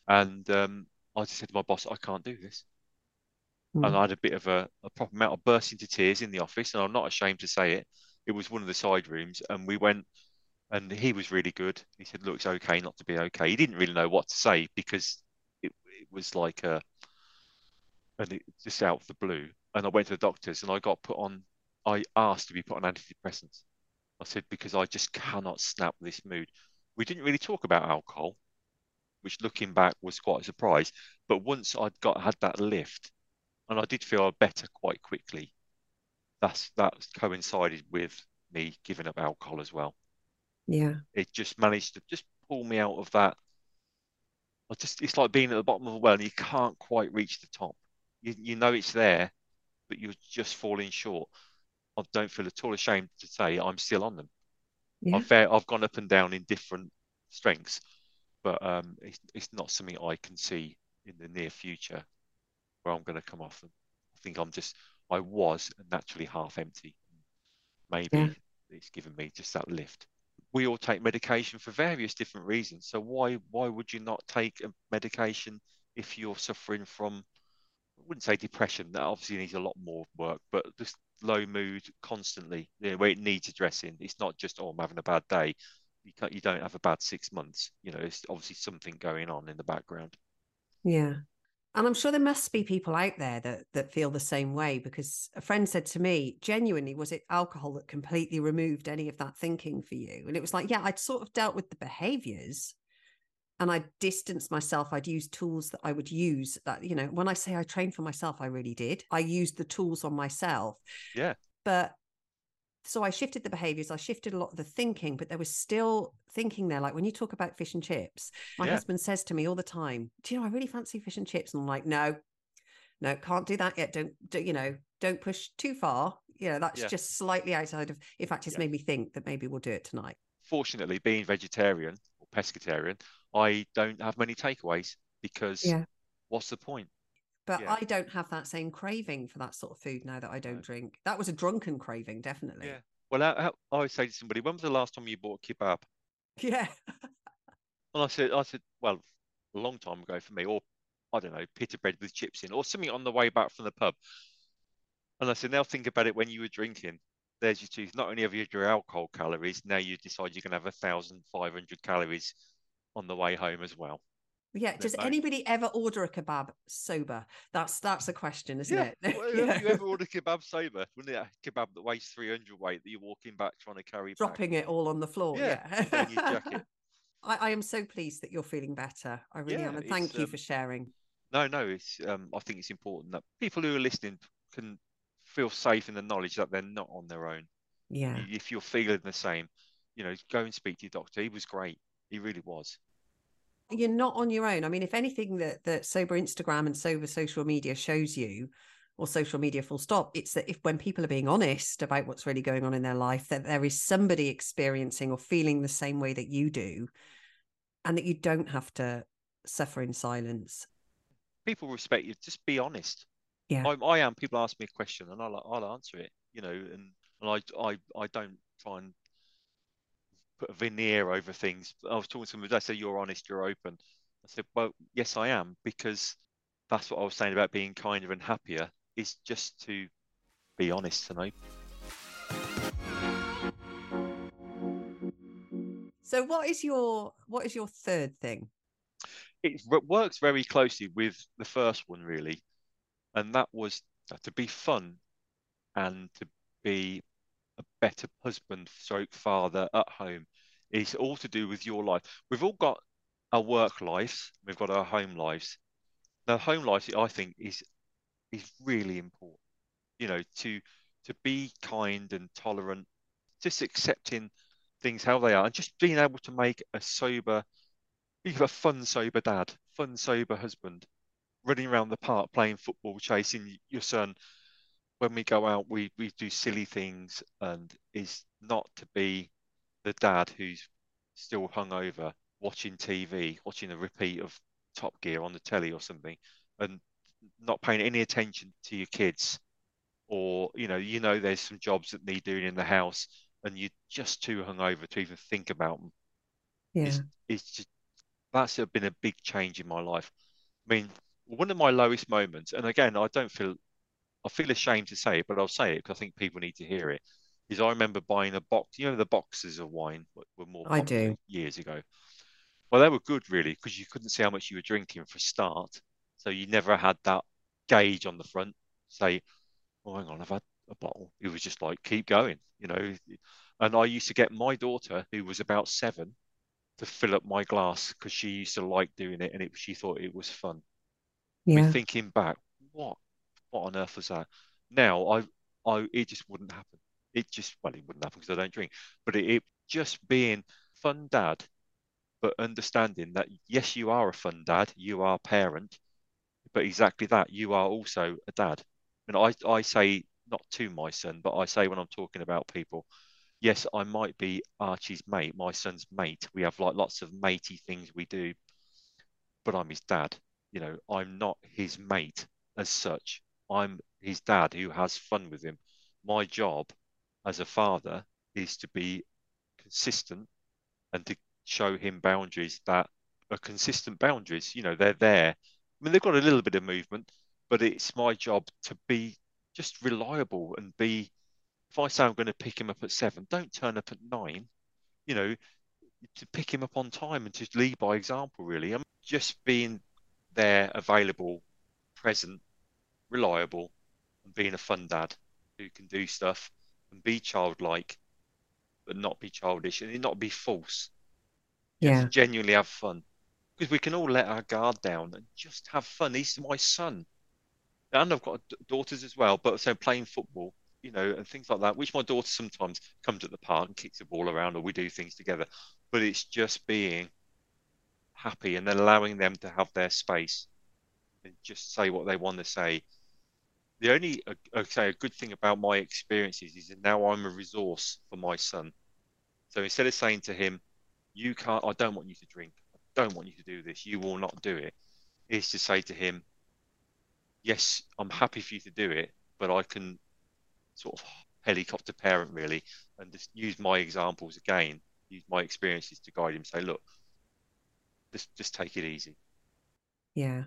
And um, I just said to my boss, I can't do this. Mm. And I had a bit of a, a proper amount of burst into tears in the office. And I'm not ashamed to say it. It was one of the side rooms. And we went, and he was really good. He said, look, it's okay not to be okay. He didn't really know what to say, because it, it was like a, and it just out of the blue. And I went to the doctors and I got put on, I asked to be put on antidepressants. I said, because I just cannot snap this mood. We didn't really talk about alcohol, which looking back was quite a surprise. But once I'd got had that lift, and I did feel better quite quickly, that's that coincided with me giving up alcohol as well. Yeah. It just managed to just pull me out of that. I just, it's like being at the bottom of a well and you can't quite reach the top. You, you know it's there, but you're just falling short. I don't feel at all ashamed to say I'm still on them. Yeah. I've, I've gone up and down in different strengths, but um, it's, it's not something I can see in the near future where I'm going to come off them. I think I'm just, I was naturally half empty. Maybe yeah. It's given me just that lift. We all take medication for various different reasons. So why why would you not take a medication if you're suffering from, I wouldn't say depression, that obviously needs a lot more work, but just low mood constantly, the way it needs addressing. It's not just, oh, I'm having a bad day. You can't, you don't have a bad six months. You know, it's obviously something going on in the background. Yeah. And I'm sure there must be people out there that that feel the same way, because a friend said to me, genuinely, was it alcohol that completely removed any of that thinking for you? And it was like, yeah, I'd sort of dealt with the behaviors and I distanced myself. I'd use tools that I would use that, you know, when I say I trained for myself, I really did. I used the tools on myself. Yeah. But so I shifted the behaviors. I shifted a lot of the thinking, but there was still thinking there. Like when you talk about fish and chips, my yeah. husband says to me all the time, do you know, I really fancy fish and chips. And I'm like, no, no, can't do that yet. Don't, do, you know, don't push too far. You know, that's yeah. just slightly outside of, in fact, it's yeah. made me think that maybe we'll do it tonight. Fortunately, being vegetarian or pescatarian, I don't have many takeaways because yeah. what's the point? But yeah. I don't have that same craving for that sort of food now that I don't drink. That was a drunken craving, definitely. Yeah. Well, I, I always say to somebody, when was the last time you bought a kebab? Yeah. Well, I said, I said, well, a long time ago for me, or I don't know, pita bread with chips in, or something on the way back from the pub. And I said, now think about it when you were drinking. There's your two. Not only have you your alcohol calories, now you decide you're going to have one thousand five hundred calories on the way home as well. Yeah. Does anybody ever order a kebab sober? That's that's a question, isn't yeah. it? You know? You ever order kebab sober? Wouldn't it a kebab that weighs three hundred weight that you're walking back trying to carry Dropping back? It all on the floor. Yeah. yeah. Then you jack it. I, I am so pleased that you're feeling better. I really yeah, am. And thank you um, for sharing. No, no. It's. Um, I think it's important that people who are listening can feel safe in the knowledge that they're not on their own. Yeah. If you're feeling the same, you know, go and speak to your doctor. He was great. He really was. You're not on your own. I mean, if anything that that sober Instagram and sober social media shows you, or social media full stop, it's that if when people are being honest about what's really going on in their life, that there is somebody experiencing or feeling the same way that you do, and that you don't have to suffer in silence. People respect you. Just be honest. Yeah, I, I am. People ask me a question, and I'll I'll answer it. You know, and and I I I don't try and put a veneer over things. I was talking to somebody, I said, you're honest, you're open. I said, well, yes, I am, because that's what I was saying about being kinder and happier, is just to be honest and open. So what is your what is your third thing? It works very closely with the first one, really. And that was to be fun and to be a better husband stroke father at home. It's all to do with your life. We've all got our work lives, we've got our home lives. Now home life, I think, is is really important, you know, to to be kind and tolerant, just accepting things how they are, and just being able to make a sober you could have a fun sober dad, fun sober husband, running around the park playing football, chasing your son. When we go out, we we do silly things, and is not to be the dad who's still hungover, watching T V, watching a repeat of Top Gear on the telly or something, and not paying any attention to your kids. Or, you know, you know, there's some jobs that need doing in the house, and you're just too hungover to even think about them. Yeah. It's, it's just, that's been a big change in my life. I mean, one of my lowest moments, and again, I don't feel, I feel ashamed to say it, but I'll say it because I think people need to hear it, is I remember buying a box, you know, the boxes of wine were more I do. years ago. Well, they were good, really, because you couldn't see how much you were drinking for a start. So you never had that gauge on the front, say, oh, hang on, I've had a bottle. It was just like, keep going, you know. And I used to get my daughter, who was about seven, to fill up my glass because she used to like doing it, and it, she thought it was fun. Yeah. I mean, thinking back, what, what on earth was that? Now, I, I, it just wouldn't happen. It just, well, it wouldn't happen because I don't drink. But it, it just being fun dad, but understanding that, yes, you are a fun dad, you are a parent, but exactly that, you are also a dad. And I, I say, not to my son, but I say when I'm talking about people, yes, I might be Archie's mate, my son's mate. We have like lots of matey things we do, but I'm his dad. You know, I'm not his mate as such. I'm his dad who has fun with him. My job as a father is to be consistent and to show him boundaries that are consistent boundaries. You know, they're there. I mean, they've got a little bit of movement, but it's my job to be just reliable and be, if I say I'm going to pick him up at seven, don't turn up at nine, you know, to pick him up on time and to lead by example, really. I'm just being there, available, present, reliable, and being a fun dad who can do stuff and be childlike, but not be childish and not be false. Yeah. Just genuinely have fun. Because we can all let our guard down and just have fun. He's my son. And I've got daughters as well, but so playing football, you know, and things like that, which my daughter sometimes comes at the park and kicks the ball around, or we do things together. But it's just being happy and then allowing them to have their space and just say what they want to say. The only, I say, a good thing about my experiences is that now I'm a resource for my son. So instead of saying to him, you can't, I don't want you to drink, don't want you to do this, you will not do it, is to say to him, yes, I'm happy for you to do it, but I can sort of helicopter parent, really, and just use my examples again, use my experiences to guide him, say, look, just just take it easy. Yeah.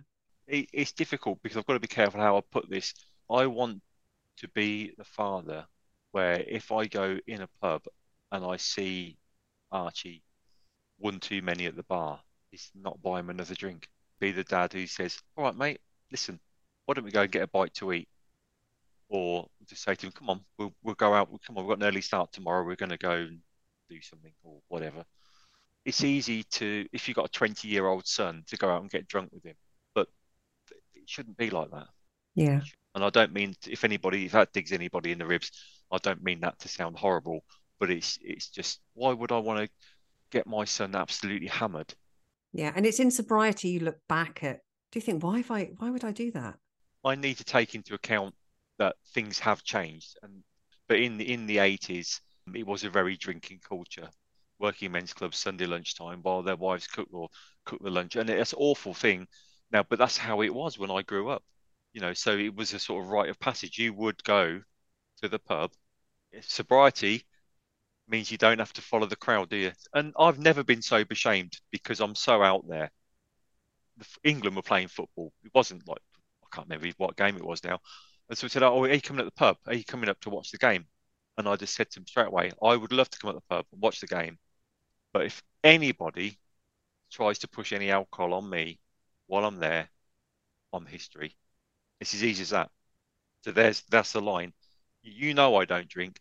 It, it's difficult because I've got to be careful how I put this. I want to be the father where if I go in a pub and I see Archie one too many at the bar, is not buy him another drink. Be the dad who says, all right, mate, listen, why don't we go and get a bite to eat? Or just say to him, come on, we'll, we'll go out. Come on, we've got an early start tomorrow. We're going to go and do something or whatever. It's easy to, if you've got a twenty-year-old son, to go out and get drunk with him. But it shouldn't be like that. Yeah. And I don't mean, if anybody, if that digs anybody in the ribs, I don't mean that to sound horrible. But it's it's just, why would I want to get my son absolutely hammered? Yeah. And it's in sobriety you look back at, do you think, why have I why would I do that? I need to take into account that things have changed, and but in the in the eighties it was a very drinking culture, working men's clubs Sunday lunchtime while their wives cook or cook the lunch, and it's an awful thing now, but that's how it was when I grew up, you know. So it was a sort of rite of passage. You would go to the pub. Sobriety means you don't have to follow the crowd, do you? And I've never been sober shamed because I'm so out there. England were playing football. It wasn't like, I can't remember what game it was now. And so we said, oh, are you coming up the pub? Are you coming up to watch the game? And I just said to him straight away, I would love to come up the pub and watch the game. But if anybody tries to push any alcohol on me while I'm there, I'm history. It's as easy as that. So there's that's the line. You know I don't drink.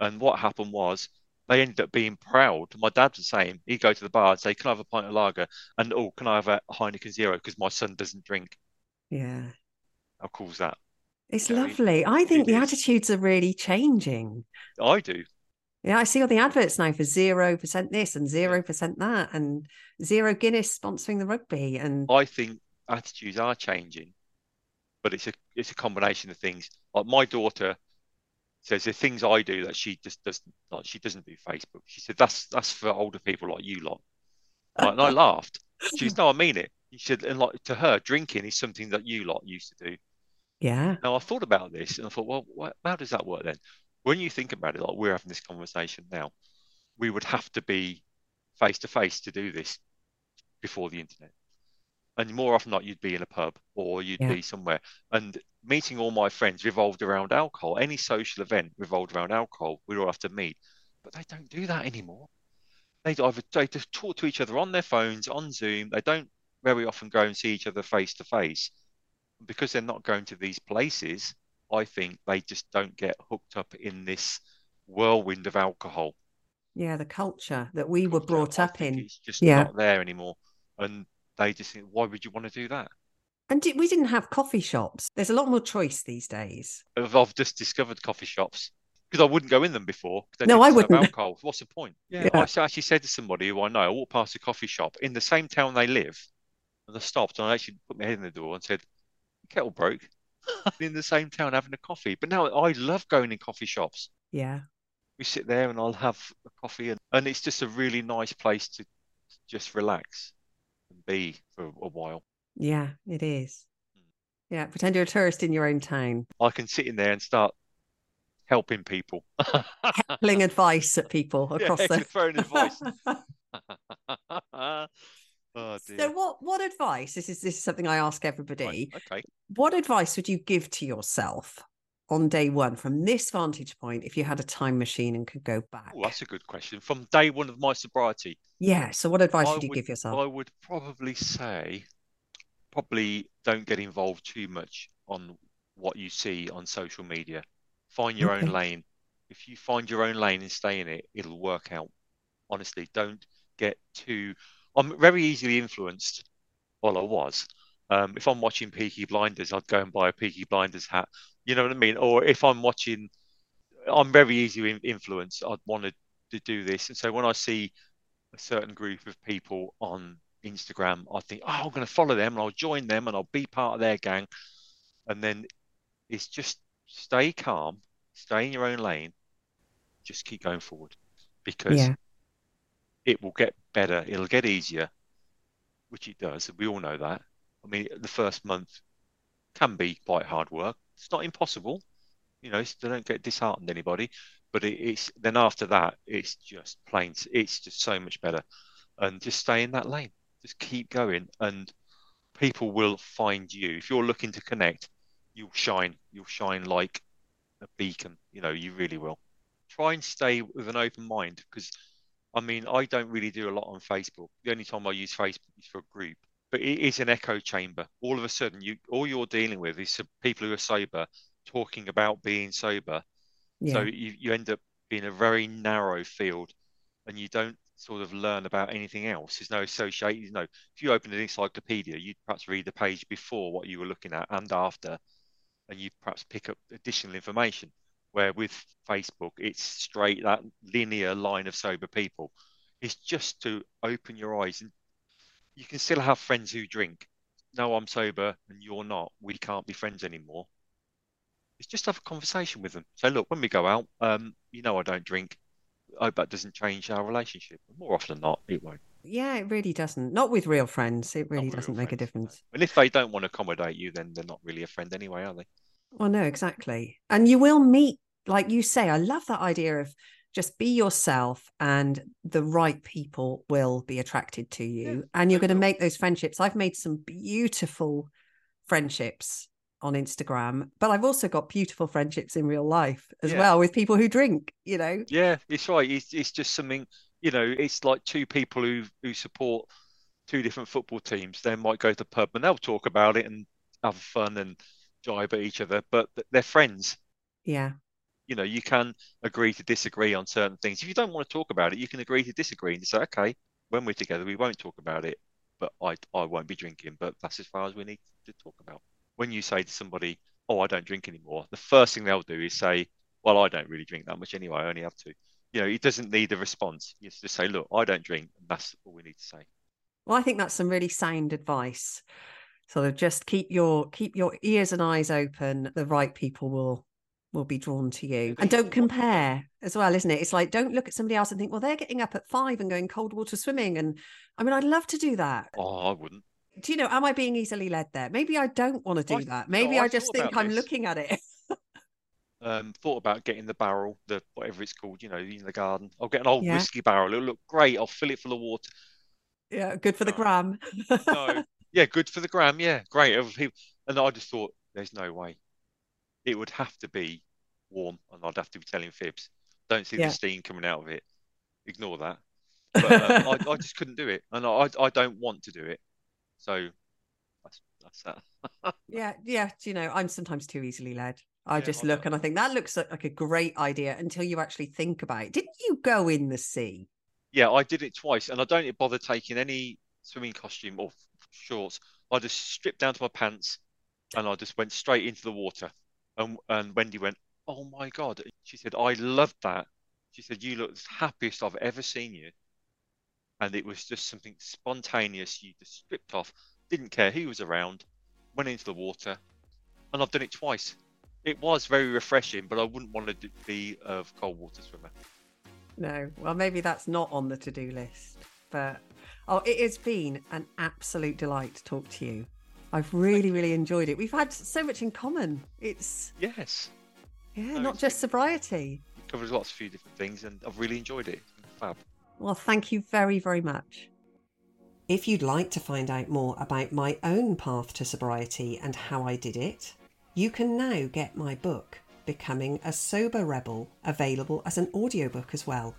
And what happened was, they ended up being proud. My dad was saying, he'd go to the bar and say, can I have a pint of lager? And, oh, can I have a Heineken Zero? Because my son doesn't drink. Yeah. How cool is that? It's lovely. I think the attitudes are really changing. I do. You know, I see all the adverts now for zero percent this and zero percent that, and zero Guinness sponsoring the rugby. And I think attitudes are changing, but it's a it's a combination of things. Like my daughter says, the things I do that she just doesn't like. She doesn't do Facebook. She said that's that's for older people like you lot. Like, and I laughed. She said, no, I mean it. She said, and like to her, drinking is something that you lot used to do. Yeah. Now I thought about this and I thought, well, what, how does that work then? When you think about it, like we're having this conversation now, we would have to be face to face to do this before the internet. And more often than not, you'd be in a pub or you'd yeah. be somewhere. And meeting all my friends revolved around alcohol. Any social event revolved around alcohol. We'd all have to meet. But they don't do that anymore. They either they just talk to each other on their phones, on Zoom. They don't very often go and see each other face to face. Because they're not going to these places, I think they just don't get hooked up in this whirlwind of alcohol. Yeah, the culture that we were brought up in. It's just yeah. not there anymore. And they just think, why would you want to do that? And we didn't have coffee shops. There's a lot more choice these days. I've just discovered coffee shops because I wouldn't go in them before. No, I wouldn't. Alcohol. What's the point? Yeah, yeah. I actually said to somebody who I know, I walked past a coffee shop in the same town they live, and I stopped and I actually put my head in the door and said, kettle broke. In the same town having a coffee. But now I love going in coffee shops. Yeah. We sit there and I'll have a coffee and, and it's just a really nice place to just relax and be for a while. Yeah, it is. Yeah, pretend you're a tourist in your own town. I can sit in there and start helping people. Helping advice at people across yeah, the... throwing advice. Oh, so what, what advice, this is this is something I ask everybody, right, okay. What advice would you give to yourself on day one from this vantage point if you had a time machine and could go back? Oh, that's a good question. From day one of my sobriety? Yeah, so what advice I would you would, give yourself? I would probably say, probably don't get involved too much on what you see on social media. Find your okay. own lane. If you find your own lane and stay in it, it'll work out. Honestly, don't get too... I'm very easily influenced. Well, I was. Um, if I'm watching Peaky Blinders, I'd go and buy a Peaky Blinders hat. You know what I mean? Or if I'm watching, I'm very easily influenced. I'd want to, to do this. And so when I see a certain group of people on Instagram, I think, oh, I'm going to follow them and I'll join them and I'll be part of their gang. And then it's just stay calm, stay in your own lane, just keep going forward because yeah. it will get better. It'll get easier, which it does. We all know that. I mean, the first month can be quite hard work. It's not impossible. You know, they don't get disheartened anybody, but it, it's then after that, it's just plain. It's just so much better. And just stay in that lane. Just keep going and people will find you. If you're looking to connect, you'll shine. You'll shine like a beacon. You know, you really will. Try and stay with an open mind because I mean, I don't really do a lot on Facebook. The only time I use Facebook is for a group, but it is an echo chamber. All of a sudden, you all you're dealing with is some people who are sober talking about being sober. Yeah. So you, you end up being a very narrow field and you don't sort of learn about anything else. There's no association. You know, if you open an encyclopedia, you'd perhaps read the page before what you were looking at and after, and you perhaps pick up additional information. Where with Facebook, it's straight, that linear line of sober people. It's just to open your eyes. And you can still have friends who drink. No, I'm sober and you're not. We can't be friends anymore. It's just have a conversation with them. So look, when we go out, um, you know I don't drink. I hope that doesn't change our relationship. More often than not, it won't. Yeah, it really doesn't. Not with real friends. It really doesn't make a difference. No. And if they don't want to accommodate you, then they're not really a friend anyway, are they? Well, no, exactly. And you will meet. Like you say, I love that idea of just be yourself and the right people will be attracted to you. Yeah, and you're going to make those friendships. I've made some beautiful friendships on Instagram, but I've also got beautiful friendships in real life as yeah. well with people who drink, you know. Yeah, it's right. It's, it's just something, you know, it's like two people who, who support two different football teams. They might go to the pub and they'll talk about it and have fun and jibe at each other, but they're friends. Yeah. You know, you can agree to disagree on certain things. If you don't want to talk about it, you can agree to disagree and say, okay, when we're together, we won't talk about it, but I I won't be drinking. But that's as far as we need to talk about. When you say to somebody, oh, I don't drink anymore, the first thing they'll do is say, well, I don't really drink that much anyway. I only have two. you know, it doesn't need a response. You just say, look, I don't drink. And that's all we need to say. Well, I think that's some really sound advice. Sort of just keep your keep your ears and eyes open. The right people will will be drawn to you. And don't compare as well, isn't it? It's like, don't look at somebody else and think, well, they're getting up at five and going cold water swimming. And I mean, I'd love to do that. Oh, I wouldn't. Do you know, am I being easily led there? Maybe I don't want to do I, that. Maybe no, I, I just think I'm this. looking at it. um, thought about getting the barrel, the whatever it's called, you know, in the garden. I'll get an old yeah. whiskey barrel. It'll look great. I'll fill it full of water. Yeah, good for no. the gram. no. Yeah, good for the gram. Yeah, great. And I just thought, there's no way. It would have to be warm and I'd have to be telling fibs. Don't see yeah. the steam coming out of it. Ignore that. But um, I, I just couldn't do it. And I, I don't want to do it. So that's, that's that. yeah, yeah. You know, I'm sometimes too easily led. I yeah, just I look know. and I think that looks like a great idea until you actually think about it. Didn't you go in the sea? Yeah, I did it twice, and I don't bother taking any swimming costume or shorts. I just stripped down to my pants, and I just went straight into the water. And, and Wendy went, "Oh my God!" She said, "I loved that." She said, "You look the happiest I've ever seen you." And it was just something spontaneous. You just stripped off, didn't care who was around, went into the water. And I've done it twice. It was very refreshing, but I wouldn't want to be a cold water swimmer. No, well, maybe that's not on the to-do list. But oh, it has been an absolute delight to talk to you. I've really, really enjoyed it. We've had so much in common. It's... Yes. Yeah, no, not just sobriety. It covers lots of few different things, and I've really enjoyed it. Fab. Well, thank you very, very much. If you'd like to find out more about my own path to sobriety and how I did it, you can now get my book, Becoming a Sober Rebel, available as an audiobook as well,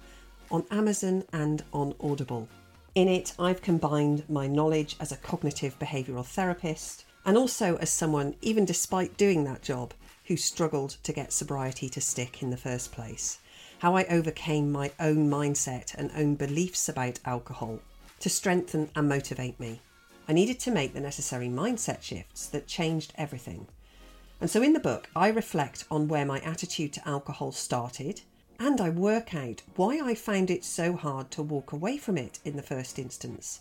on Amazon and on Audible. In it, I've combined my knowledge as a cognitive behavioural therapist and also as someone, even despite doing that job, who struggled to get sobriety to stick in the first place. How I overcame my own mindset and own beliefs about alcohol to strengthen and motivate me. I needed to make the necessary mindset shifts that changed everything. And so in the book, I reflect on where my attitude to alcohol started, and I work out why I found it so hard to walk away from it in the first instance,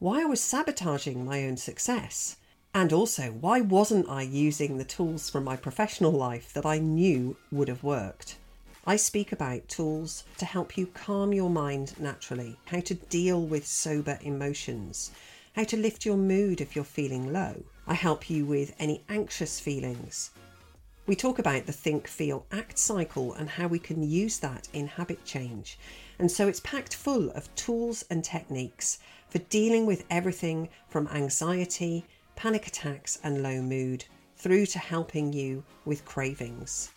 why I was sabotaging my own success, and also why wasn't I using the tools from my professional life that I knew would have worked. I speak about tools to help you calm your mind naturally, how to deal with sober emotions, how to lift your mood if you're feeling low. I help you with any anxious feelings. We talk about the think, feel, act cycle and how we can use that in habit change. And so it's packed full of tools and techniques for dealing with everything from anxiety, panic attacks and low mood, through to helping you with cravings.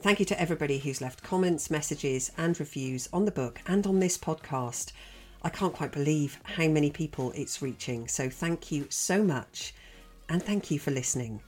Thank you to everybody who's left comments, messages and reviews on the book and on this podcast. I can't quite believe how many people it's reaching, so thank you so much, and thank you for listening.